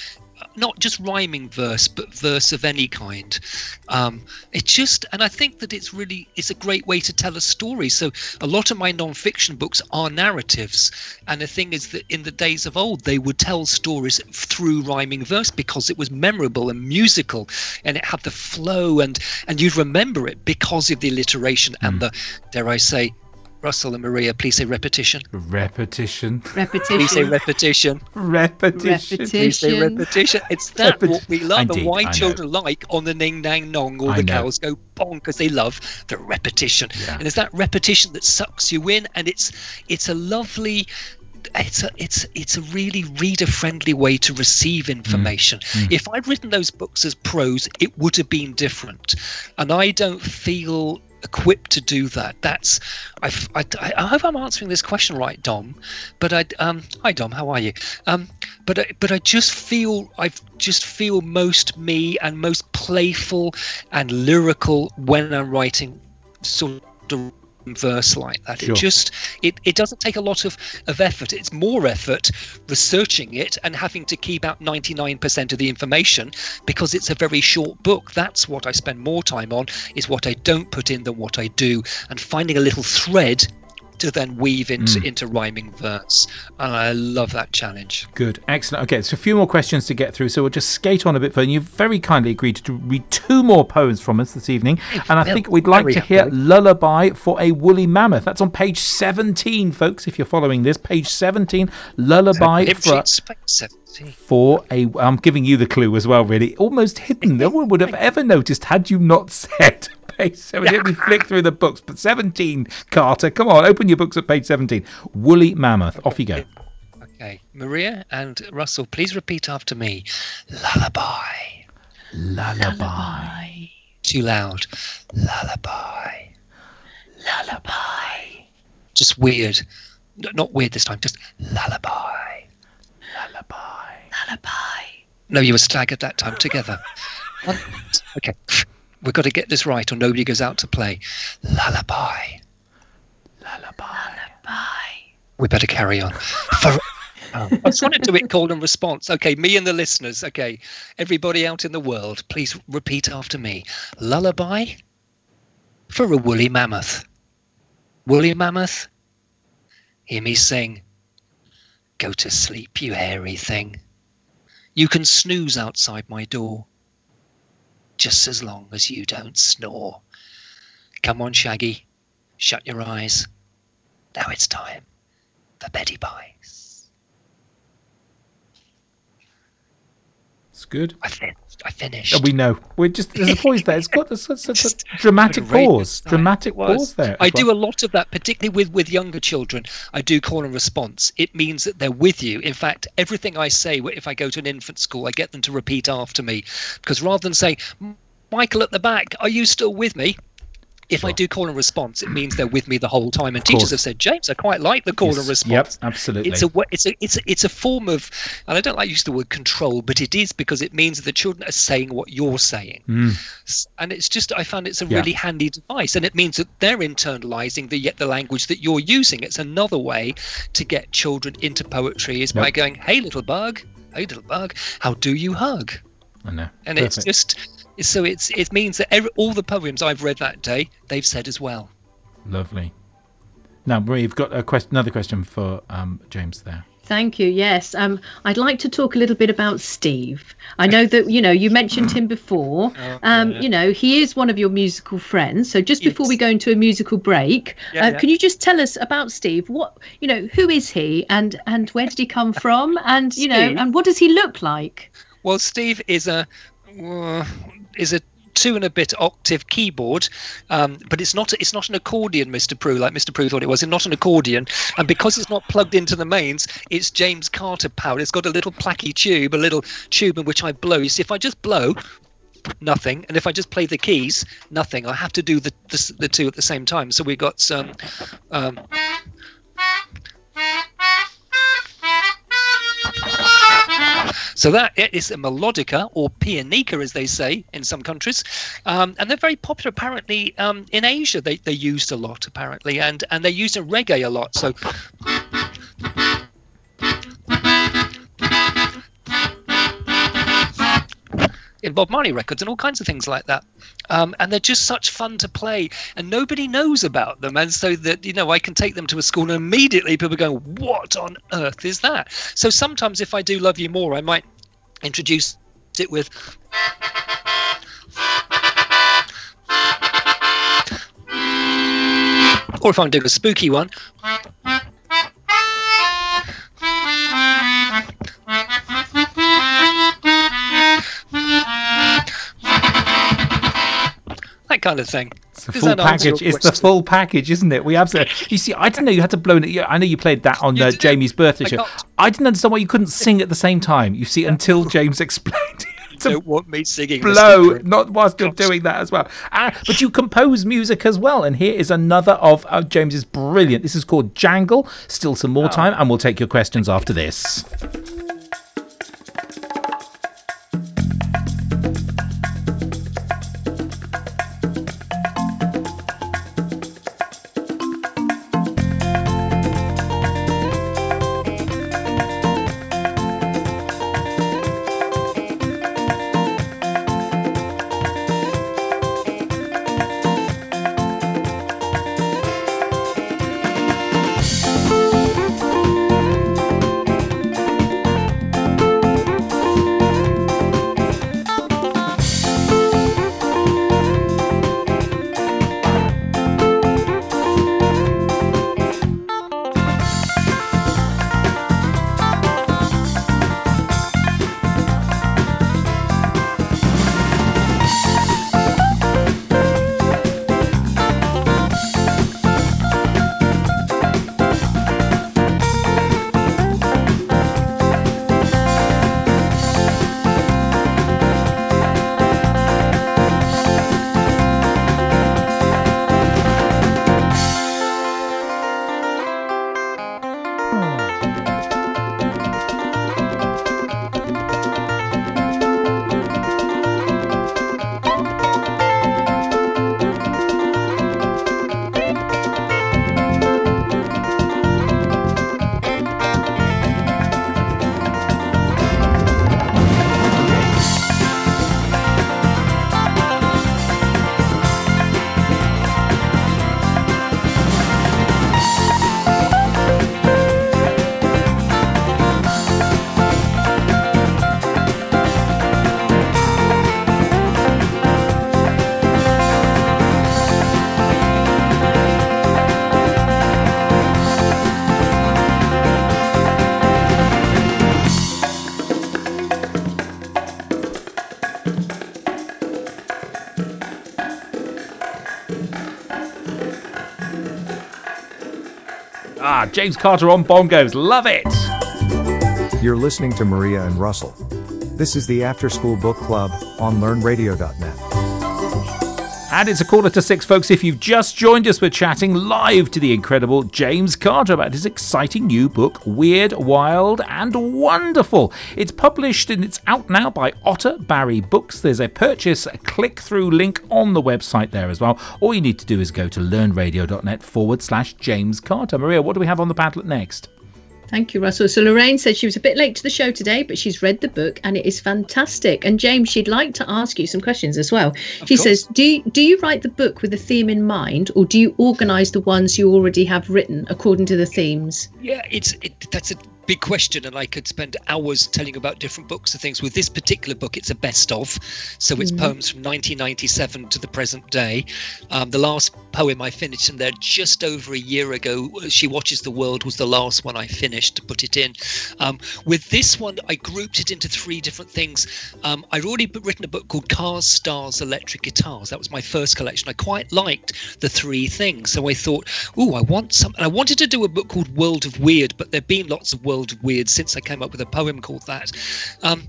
not just rhyming verse, but verse of any kind. Um, it's just, and I think that it's really, it's a great way to tell a story. So a lot of my non-fiction books are narratives. And the thing is that in the days of old, they would tell stories through rhyming verse because it was memorable and musical, and it had the flow, and, and you'd remember it because of the alliteration mm. and the, dare I say, Russell and Maria, please say repetition. Repetition. Repetition. Please say repetition. Repetition. Repetition. Please say repetition. It's that Repet- what we love Indeed, and why I children know. Like on the Ning Nang Nong, all I the know. Cows go bong, because they love the repetition. Yeah. And it's that repetition that sucks you in, and it's it's a lovely... It's a it's it's a really reader-friendly way to receive information. Mm. Mm. If I'd written those books as prose, it would have been different, and I don't feel equipped to do that. That's I've, I I hope I'm answering this question right, Dom. But I um hi Dom, how are you? Um, but I, but I just feel I just feel most me and most playful and lyrical when I'm writing sort of verse like that. Sure. It just it, it doesn't take a lot of, of effort. It's more effort researching it and having to keep out ninety-nine percent of the information, because it's a very short book. That's what I spend more time on, is what I don't put in than what I do, and finding a little thread to then weave into, mm. into rhyming verse. And I love that challenge. Good, excellent. Okay, so a few more questions to get through, so we'll just skate on a bit further. You've very kindly agreed to read two more poems from us this evening, and I think we'd like to hear Lullaby for a Woolly Mammoth. That's on page seventeen, folks, if you're following this. Page seventeen, Lullaby for... For a, I'm giving you the clue as well, really. Almost hidden. No one would have ever noticed had you not said page seventeen. We flick through the books, but seventeen, Carter. Come on, open your books at page seventeen. Woolly Mammoth. Off you go. Okay, Maria and Russell, please repeat after me. Lullaby. Lullaby. Lullaby. Too loud. Lullaby. Lullaby. Just weird. No, not weird this time. Just lullaby. Lullaby. Lullaby. No, you were staggered that time together. Okay. We've got to get this right or nobody goes out to play. Lullaby. Lullaby. Lullaby. We better carry on. For- oh, I was trying to do it call and response. Okay, me and the listeners. Okay. Everybody out in the world, please repeat after me. Lullaby for a woolly mammoth. Woolly mammoth, hear me sing. Go to sleep, you hairy thing. You can snooze outside my door, just as long as you don't snore. Come on, Shaggy, shut your eyes. Now it's time for Betty Bice. It's good. I, fin- I finished. Oh, we know. We're just there's a pause there. It's got a, such, such a dramatic pause. Dramatic pause there. I do a lot of that, particularly with, with younger children. I do call and response. It means that they're with you. In fact, everything I say, if I go to an infant school, I get them to repeat after me, because rather than saying, Michael at the back, are you still with me? If sure. I do call and response, it means they're with me the whole time. And of teachers course. Have said, James, I quite like the call yes. and response. Yep, absolutely. It's a, it's, a, it's, a, it's a form of, and I don't like to use the word control, but it is, because it means that the children are saying what you're saying. Mm. And it's just, I found it's a yeah. really handy device. And it means that they're internalizing the yet the language that you're using. It's another way to get children into poetry, is yep. by going, hey, little bug, hey, little bug, how do you hug? I know. And Perfect. It's just... So it's it means that every, all the poems I've read that day, they've said as well. Lovely. Now, Marie, you've got a quest, another question for um, James there. Thank you. Yes, um, I'd like to talk a little bit about Steve. I know that, you know, you mentioned him before. Oh, um, yeah. You know, he is one of your musical friends. So just before yes. we go into a musical break, yeah, uh, yeah. can you just tell us about Steve? What, you know, who is he, and and where did he come from? And, you know, and what does he look like? Well, Steve is a... Uh, is a two and a bit octave keyboard, um, but it's not it's not an accordion, Mister Prue, like Mister Prue thought it was. It's not an accordion, and because it's not plugged into the mains, it's James Carter powered. It's got a little placky tube, a little tube in which I blow. You see, if I just blow, nothing, and if I just play the keys, nothing. I have to do the the, the two at the same time. So we've got some... Um, So that is a melodica, or pianica, as they say in some countries, um, and they're very popular apparently um, in Asia. They they're used a lot apparently, and and they're used in reggae a lot. So. in Bob Marley records and all kinds of things like that. Um, and they're just such fun to play, and nobody knows about them. And so that, you know, I can take them to a school and immediately people are going, what on earth is that? So sometimes if I do Love You More, I might introduce it with... Or if I'm doing a spooky one... kind of thing. It's the full package. It's the full package, isn't it? We absolutely. You see, I didn't know you had to blow it. I know you played that on uh, Jamie's birthday show. I didn't understand why you couldn't sing at the same time. You see, until James explained. You don't want me singing. Blow, not whilst you're doing that as well. Uh, but you compose music as well. And here is another of uh, James's brilliant. This is called Jangle. Still some more oh. time, and we'll take your questions after this. James Carter on bongos. Love it. You're listening to Maria and Russell. This is the After School Book Club on learn radio dot net. And it's a quarter to six, folks. If you've just joined us, we're chatting live to the incredible James Carter about his exciting new book, Weird, Wild and Wonderful. It's published and it's out now by Otter Barry Books. There's a purchase, a click-through link on the website there as well. All you need to do is go to learn radio dot net forward slash James Carter. Maria, what do we have on the Padlet next? Thank you, Russell. So Lorraine said she was a bit late to the show today, but she's read the book and it is fantastic. And James, she'd like to ask you some questions as well. Of she course. says, do you, do you write the book with a theme in mind, or do you organise the ones you already have written according to the themes? Yeah, it's it, that's a big question, and I could spend hours telling you about different books and things. With this particular book, it's a best of, so it's mm. poems from nineteen ninety-seven to the present day. Um, the last poem I finished in there just over a year ago, She Watches the World, was the last one I finished to put it in. Um, with this one, I grouped it into three different things. Um, I'd already written a book called Cars, Stars, Electric Guitars. That was my first collection. I quite liked the three things, so I thought, oh, I want some. And I wanted to do a book called World of Weird, but there've been lots of World Weird since I came up with a poem called that. Um,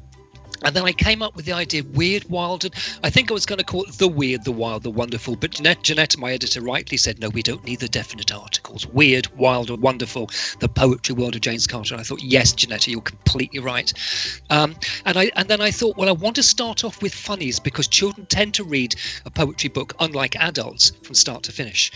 and then I came up with the idea Weird, Wild, and I think I was going to call it The Weird, The Wild, The Wonderful, but Jeanette, Jeanette, my editor, rightly said, no, we don't need the definite articles. Weird, Wild and Wonderful, The Poetry World of James Carter. And I thought, yes, Jeanette, you're completely right. Um, and, I, and then I thought, well, I want to start off with funnies, because children tend to read a poetry book, unlike adults, from start to finish.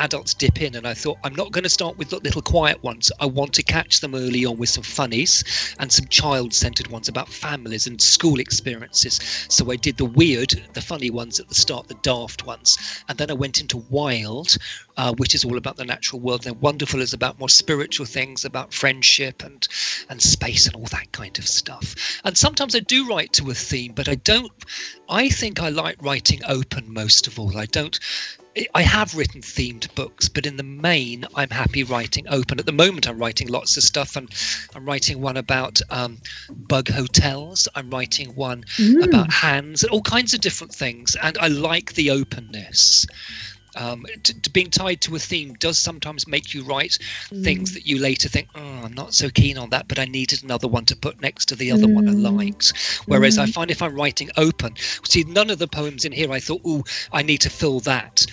Adults dip in, and I thought, I'm not going to start with little quiet ones. I want to catch them early on with some funnies and some child-centered ones about families and school experiences. So I did the weird, the funny ones at the start, the daft ones. And then I went into wild, uh, which is all about the natural world. And wonderful is about more spiritual things, about friendship and, and space and all that kind of stuff. And sometimes I do write to a theme, but I don't, I think I like writing open most of all. I don't, I have written themed books, but in the main, I'm happy writing open. At the moment, I'm writing lots of stuff. I'm, I'm writing one about um, bug hotels. I'm writing one mm. about hands, all kinds of different things. And I like the openness. Um, to, to being tied to a theme does sometimes make you write mm. things that you later think, oh, I'm not so keen on that, but I needed another one to put next to the other mm. one I liked. Whereas mm. I find if I'm writing open, see, none of the poems in here, I thought, oh, I need to fill that.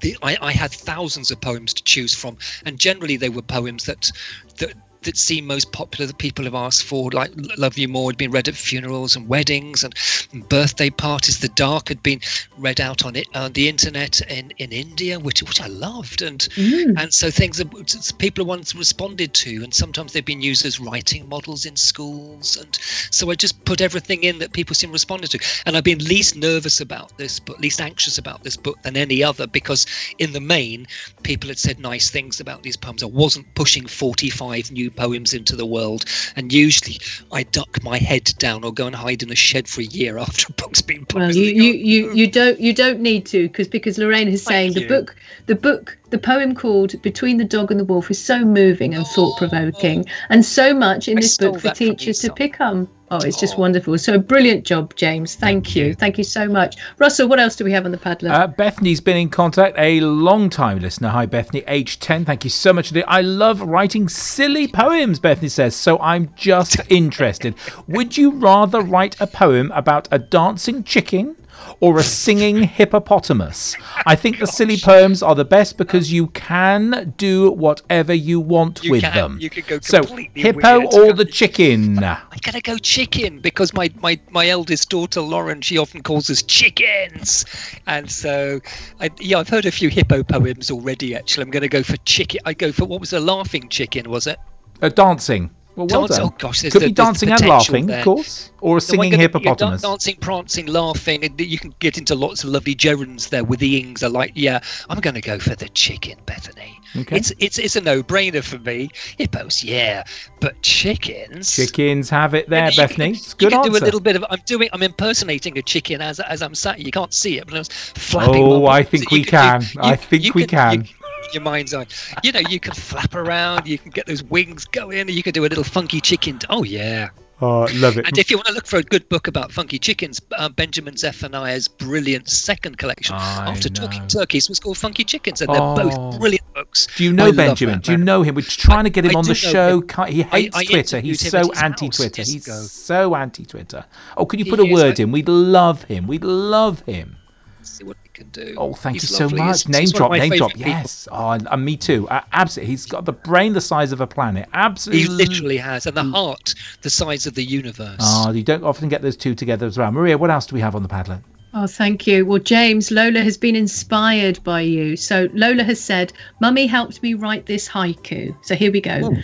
The, I, I had thousands of poems to choose from, and generally they were poems that that that seem most popular that people have asked for, like Love You More had been read at funerals and weddings and, and birthday parties. The Dark had been read out on it on the internet in, in India, which which I loved. And mm. and so things that people once responded to, and sometimes they've been used as writing models in schools. And so I just put everything in that people seem responded to. And I've been least nervous about this, but least anxious about this book than any other, because in the main, people had said nice things about these poems. I wasn't pushing forty-five new poems into the world, and usually I duck my head down or go and hide in a shed for a year after a book's been published. Well, you, you, you, you don't you don't need to, because because Lorraine is saying the book the book the poem called Between the Dog and the Wolf is so moving and thought provoking, and so much in this book for teachers to pick on. Oh, it's just wonderful. So a brilliant job, James. Thank, Thank you. you. Thank you so much. Russell, what else do we have on the Padlet? Uh, Bethany's been in contact, a long-time listener. Hi, Bethany, age ten. Thank you so much. I love writing silly poems, Bethany says, so I'm just interested. Would you rather write a poem about a dancing chicken or a singing hippopotamus? I think Gosh. the silly poems are the best because you can do whatever you want you with can. them. You can go completely so hippo weird. or the chicken? I'm gonna go chicken, because my, my, my eldest daughter Lauren, she often calls us chickens, and so I, yeah, I've heard a few hippo poems already. Actually, I'm gonna go for chicken. I go for what was a laughing chicken? Was it? A dancing. Well, well done. Oh, gosh, could the, be dancing and laughing, there. of course, or a singing no, hippopotamus. Be, yeah, dancing, prancing, laughing. You can get into lots of lovely gerunds there with the ings. I like, yeah, I'm going to go for the chicken, Bethany. Okay. It's it's it's a no-brainer for me. Hippos, yeah, but chickens. Chickens have it there, Bethany. Can, it's good you can answer. Do a little bit of. I'm doing. I'm impersonating a chicken as as I'm sat. You can't see it, but I was flapping. Oh, I think, so can, do, you, I think you, we you can. I think we can. Your mind's eye, you know, you can flap around, you can get those wings going, and you can do a little funky chicken. Oh yeah, oh, love it. And if you want to look for a good book about funky chickens, uh, Benjamin Zephaniah's brilliant second collection I after know. Talking Turkeys was called Funky Chickens, and oh. they're both brilliant books. Do you know I Benjamin? Do you know him? We're trying I, to get him I on the show. Him. He hates I, I Twitter. He's so anti-Twitter. He's go. so anti-Twitter. Oh, could you put he a word I, in? We'd love him. We'd love him. See what we can do. Oh, thank he's you so lovely. much. He's, name he's drop, name drop. People. Yes. Oh, and, and me too. Uh, absolutely. He's got the brain the size of a planet. Absolutely. He literally has. And the heart the size of the universe. Oh, you don't often get those two together as well. Maria, what else do we have on the Padlet? Oh, thank you. Well, James, Lola has been inspired by you. So Lola has said, Mummy helped me write this haiku. So here we go. Whoa.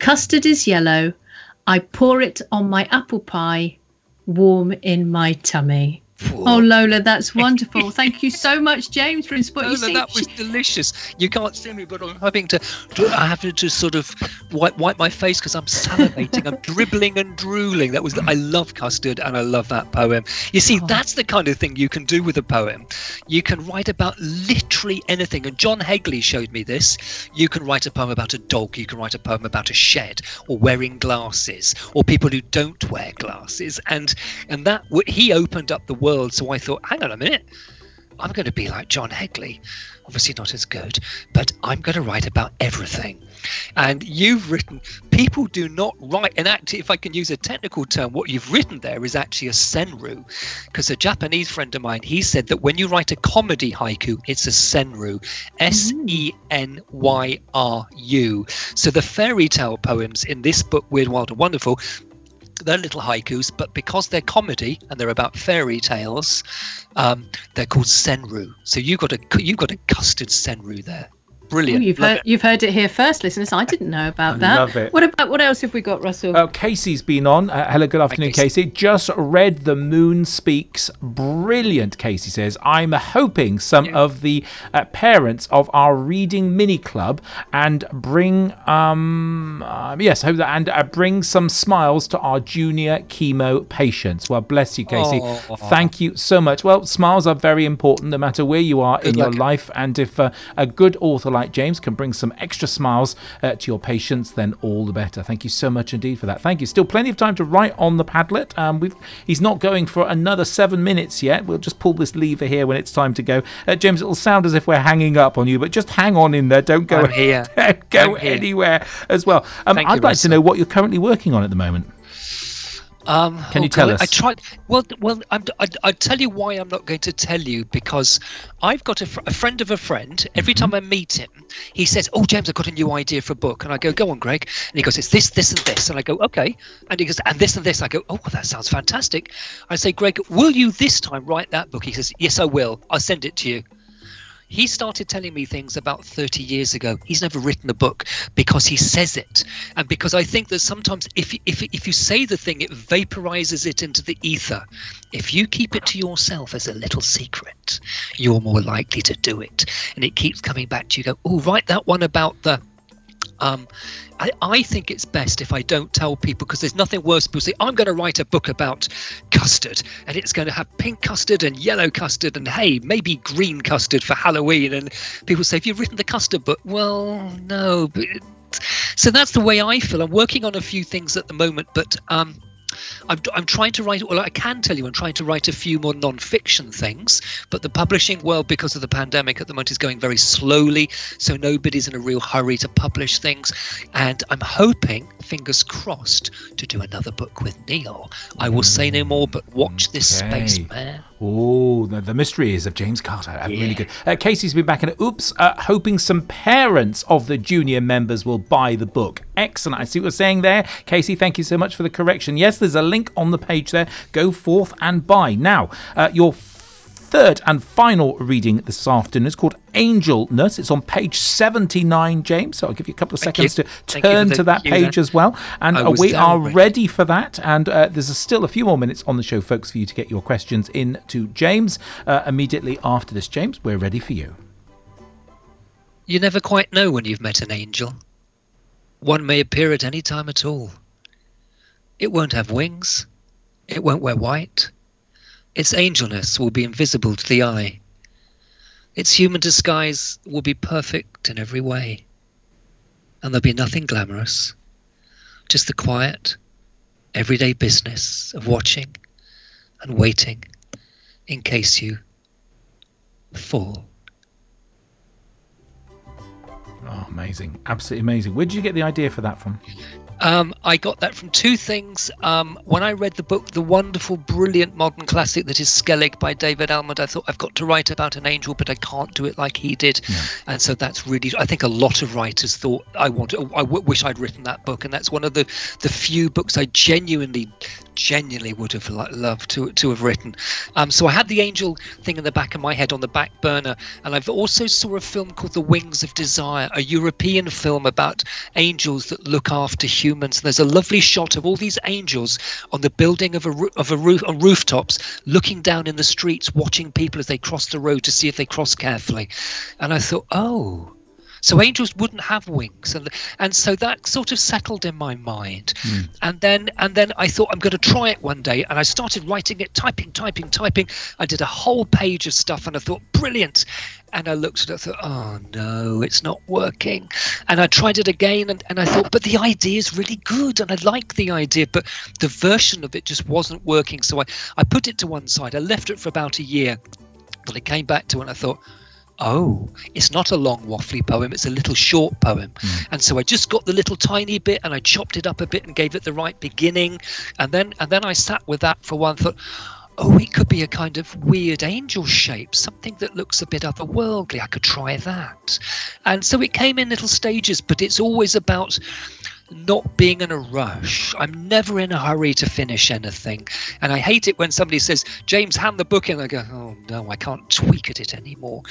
Custard is yellow. I pour it on my apple pie, warm in my tummy. Oh, Lola, that's wonderful. Thank you so much, James, for inspiring. Lola, see, that was delicious. You can't see me, but I'm having to I have to sort of wipe, wipe my face because I'm salivating. I'm dribbling and drooling. That was I love custard, and I love that poem. You see, oh. that's the kind of thing you can do with a poem. You can write about literally anything. And John Hegley showed me this. You can write a poem about a dog. You can write a poem about a shed, or wearing glasses, or people who don't wear glasses. And and that he opened up the world. World, so I thought, hang on a minute, I'm going to be like John Hegley, obviously not as good, but I'm going to write about everything. And you've written, people do not write, and actually, if I can use a technical term, what you've written there is actually a senru, because a Japanese friend of mine, he said that when you write a comedy haiku, it's a senru, S E N Y R U. So the fairy tale poems in this book, Weird, Wild and Wonderful, they're little haikus, but because they're comedy and they're about fairy tales, um, they're called senru. So you got a you got a custard senru there. Brilliant. Ooh, you've, heard, you've heard it here first, listeners. I didn't know about that. Love it. What about what else have we got, Russell? Uh, Casey's been on. Uh, hello, good afternoon, Casey. Casey. Just read The Moon Speaks. Brilliant, Casey says. I'm hoping some yeah. of the uh, parents of our reading mini club and bring um uh, yes, hope that and uh, bring some smiles to our junior chemo patients. Well, bless you, Casey. Oh, thank you so much. Well, smiles are very important, no matter where you are good in luck. your life, and if uh, a good author like James can bring some extra smiles uh, to your patients, then all the better. Thank you so much indeed for that. Thank you. Still plenty of time to write on the Padlet. Um, we've he's not going for another seven minutes yet. We'll just pull this lever here when it's time to go. Uh, James, it'll sound as if we're hanging up on you, but just hang on in there. Don't go, I'm here. Don't go I'm here. anywhere as well. Um, I'd you, like Russell. to know what you're currently working on at the moment. Um, Can you oh tell God, us? I tried. Well, well, I'm, I, I tell you why I'm not going to tell you, because I've got a, fr- a friend of a friend. Every mm-hmm. time I meet him, he says, "Oh, James, I've got a new idea for a book," and I go, "Go on, Greg," and he goes, "It's this, this, and this," and I go, "Okay," and he goes, "And this and this," I go, "Oh, well, that sounds fantastic." I say, "Greg, will you this time write that book?" He says, "Yes, I will. I'll send it to you." He started telling me things about thirty years ago. He's never written a book because he says it. And because I think that sometimes if if if you say the thing, it vaporizes it into the ether. If you keep it to yourself as a little secret, you're more likely to do it. And it keeps coming back to you. Go, oh, write that one about the... Um, I, I think it's best if I don't tell people, because there's nothing worse. People say, I'm going to write a book about custard, and it's going to have pink custard and yellow custard and, hey, maybe green custard for Halloween. And people say, have you written the custard book? Well, no. But... So that's the way I feel. I'm working on a few things at the moment, but... Um, I'm, I'm trying to write, well, I can tell you I'm trying to write a few more non-fiction things, but the publishing world, because of the pandemic at the moment, is going very slowly, so nobody's in a real hurry to publish things. And I'm hoping, fingers crossed, to do another book with Neil. I will say no more, but watch this okay. space, man. Oh, the, the mysteries of James Carter. Uh, yeah. Really good. Uh, Casey's been back and oops, uh, hoping some parents of the junior members will buy the book. Excellent. I see what you're saying there. Casey, thank you so much for the correction. Yes, there's a link on the page there. Go forth and buy. Now, uh, your third and final reading this afternoon is called Angelness. It's on page seventy-nine, James, so I'll give you a couple of Thank seconds you. to turn to that page as well, and uh, we are ready. ready for that, and uh, there's a still a few more minutes on the show, folks, for you to get your questions in to James uh, immediately after this. James, we're ready for you. You never quite know when you've met an angel. One may appear at any time at all. It won't have wings. It won't wear white. Its angelness will be invisible to the eye. Its human disguise will be perfect in every way. And there'll be nothing glamorous, just the quiet, everyday business of watching and waiting in case you fall. Oh, amazing. Absolutely amazing. Where did you get the idea for that from? Um, I got that from two things. Um, when I read the book, the wonderful, brilliant modern classic that is Skellig by David Almond, I thought, I've got to write about an angel, but I can't do it like he did. Yeah. And so that's really, I think a lot of writers thought, I want, to, I w- wish I'd written that book. And that's one of the, the few books I genuinely, genuinely would have lo- loved to, to have written. Um, so I had the angel thing in the back of my head on the back burner. And I've also saw a film called The Wings of Desire, a European film about angels that look after humans. Humans. There's a lovely shot of all these angels on the building of a ro- of a roof on rooftops, looking down in the streets, watching people as they cross the road to see if they cross carefully. And I thought, oh, so angels wouldn't have wings, and and so that sort of settled in my mind. Mm. And then and then I thought, I'm going to try it one day. And I started writing it, typing, typing, typing. I did a whole page of stuff, and I thought, brilliant. And I looked at it and thought, oh, no, it's not working. And I tried it again, and, and I thought, but the idea is really good, and I like the idea, but the version of it just wasn't working. So I, I put it to one side. I left it for about a year, but I came back to it, and I thought, oh, it's not a long waffly poem, it's a little short poem. Mm. And so I just got the little tiny bit, and I chopped it up a bit and gave it the right beginning. And then and then I sat with that for one thought, oh, it could be a kind of weird angel shape, something that looks a bit otherworldly. I could try that. And so it came in little stages, but it's always about not being in a rush. I'm never in a hurry to finish anything. And I hate it when somebody says, James, hand the book in. I go, oh, no, I can't tweak at it anymore.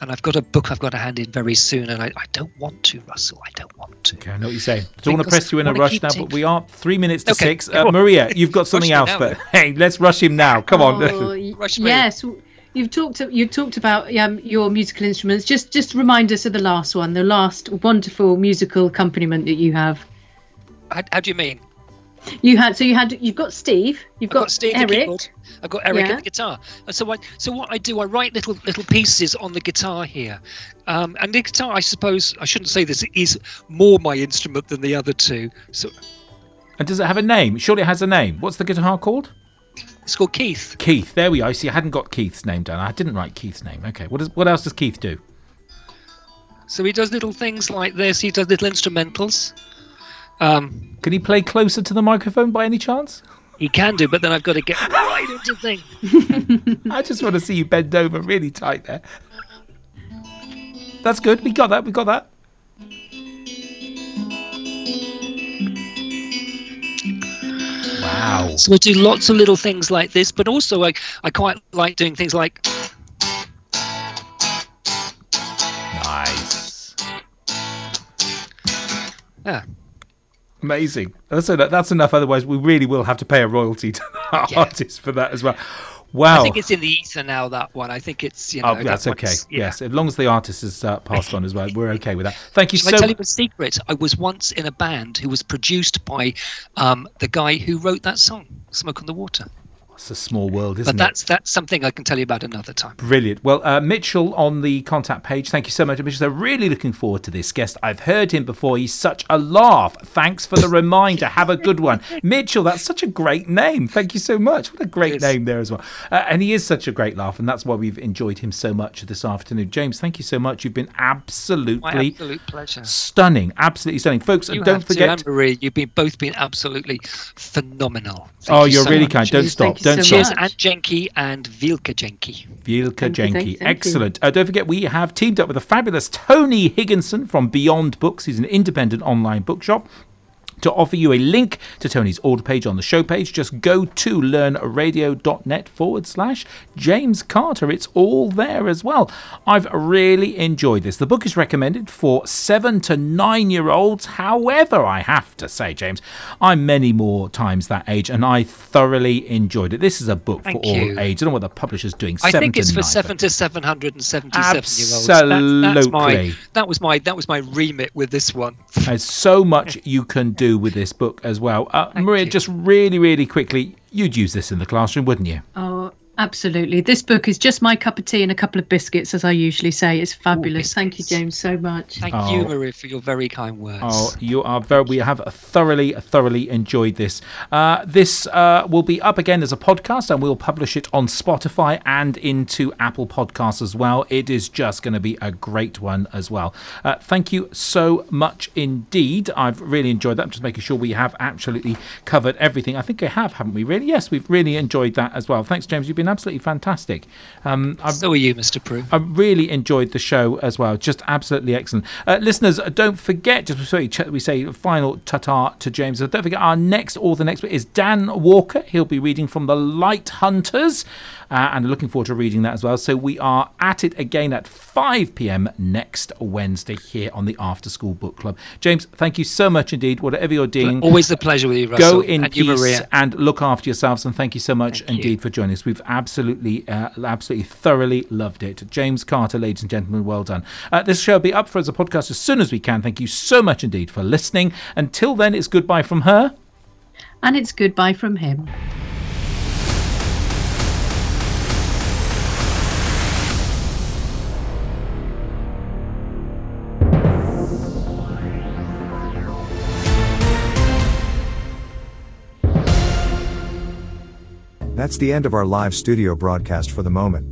And I've got a book I've got to hand in very soon. And I, I don't want to, Russell. I don't want to. Okay, I know what you're saying. I don't want to press you in a rush now, but we are three minutes to okay, six. Uh, Maria, you've got something else, now, but hey, let's rush him now. Come oh, on. Rush me. Yes. You've talked you talked about um, your musical instruments. Just just remind us of the last one, the last wonderful musical accompaniment that you have. How, how do you mean? You had so you had you've got Steve, you've got, got Steve Eric. The keyboard. I've got Eric yeah. and the guitar. And so I so what I do, I write little little pieces on the guitar here. Um, and the guitar, I suppose I shouldn't say this, is more my instrument than the other two. So And does it have a name? Surely it has a name. What's the guitar called? It's called Keith. Keith. There we are. You see, I hadn't got Keith's name down. I didn't write Keith's name. Okay. What, is, what else does Keith do? So he does little things like this. He does little instrumentals. Um, can he play closer to the microphone by any chance? He can do, but then I've got to get right into things. I just want to see you bend over really tight there. That's good. We got that. We got that. Wow. So I do lots of little things like this, but also I, I quite like doing things like... Nice. Yeah. Amazing. That's, a, that's enough, otherwise we really will have to pay a royalty to the yeah. artist for that as well. Wow. I think it's in the ether now, that one. I think it's, you know... Oh, that's okay. Yeah. Yes, as long as the artist has uh, passed on as well, we're okay with that. Thank you Shall so much. I tell you a secret? I was once in a band who was produced by um, the guy who wrote that song, Smoke on the Water. It's a small world, isn't it? But that's it? That's something I can tell you about another time. Brilliant. Well, uh, Mitchell on the contact page, thank you so much, Mitchell. I'm really looking forward to this guest. I've heard him before. He's such a laugh. Thanks for the reminder. Have a good one. Mitchell, that's such a great name. Thank you so much. What a great name there as well. Uh, and he is such a great laugh, and that's why we've enjoyed him so much this afternoon. James, thank you so much. You've been absolutely My absolute pleasure. stunning. Absolutely stunning. Folks, you and don't forget... To, Marie, you've been, both been absolutely phenomenal. Thank oh, you you're so really much. kind. Don't stop. Don't so cheers, Aunt Jenki and Wielke Jenki. Wielke Jenki, excellent. Uh, don't forget, we have teamed up with the fabulous Tony Higginson from Beyond Books. He's an independent online bookshop. To offer you a link to Tony's order page on the show page, just go to learnradio.net forward slash James Carter. It's all there as well. I've really enjoyed this. The book is recommended for seven to nine year olds. However, I have to say, James, I'm many more times that age and I thoroughly enjoyed it. This is a book Thank for you. all ages. I don't know what the publisher's doing. I think it's for nine, seven to seven hundred seventy-seven year olds. Absolutely. That, that's my, that, was my, that was my remit with this one. There's so much you can do with this book as well. Uh, Maria, you. just really, really quickly, you'd use this in the classroom, wouldn't you? Oh, absolutely. This book is just my cup of tea and a couple of biscuits, as I usually say. It's fabulous. Ooh, thank you, James, so much. Thank oh. you, Maria, for your very kind words. Oh, you are very, we have thoroughly, thoroughly enjoyed this. Uh, this uh, will be up again as a podcast and we'll publish it on Spotify and into Apple Podcasts as well. It is just going to be a great one as well. Uh, thank you so much indeed. I've really enjoyed that. I'm just making sure we have absolutely covered everything. I think we have, haven't we, really? Yes, we've really enjoyed that as well. Thanks, James. You've been absolutely fantastic. Um, I've, so are you, Mister Prue. I really enjoyed the show as well. Just absolutely excellent. Uh, listeners, don't forget, just before we say final ta-ta to James, don't forget our next author next week is Dan Walker. He'll be reading from The Light Hunters uh, and looking forward to reading that as well. So we are at it again at five p.m. next Wednesday here on the After School Book Club. James, thank you so much indeed. Whatever you're doing. Always the pleasure with you, Russell. Go in and peace you, Maria. And look after yourselves. And thank you so much thank indeed you. for joining us. We've absolutely uh, absolutely thoroughly loved it. James Carter, ladies and gentlemen, well done. Uh, this show will be up for as a podcast as soon as we can. Thank you so much indeed for listening. Until then, it's goodbye from her and it's goodbye from him. That's the end of our live studio broadcast for the moment.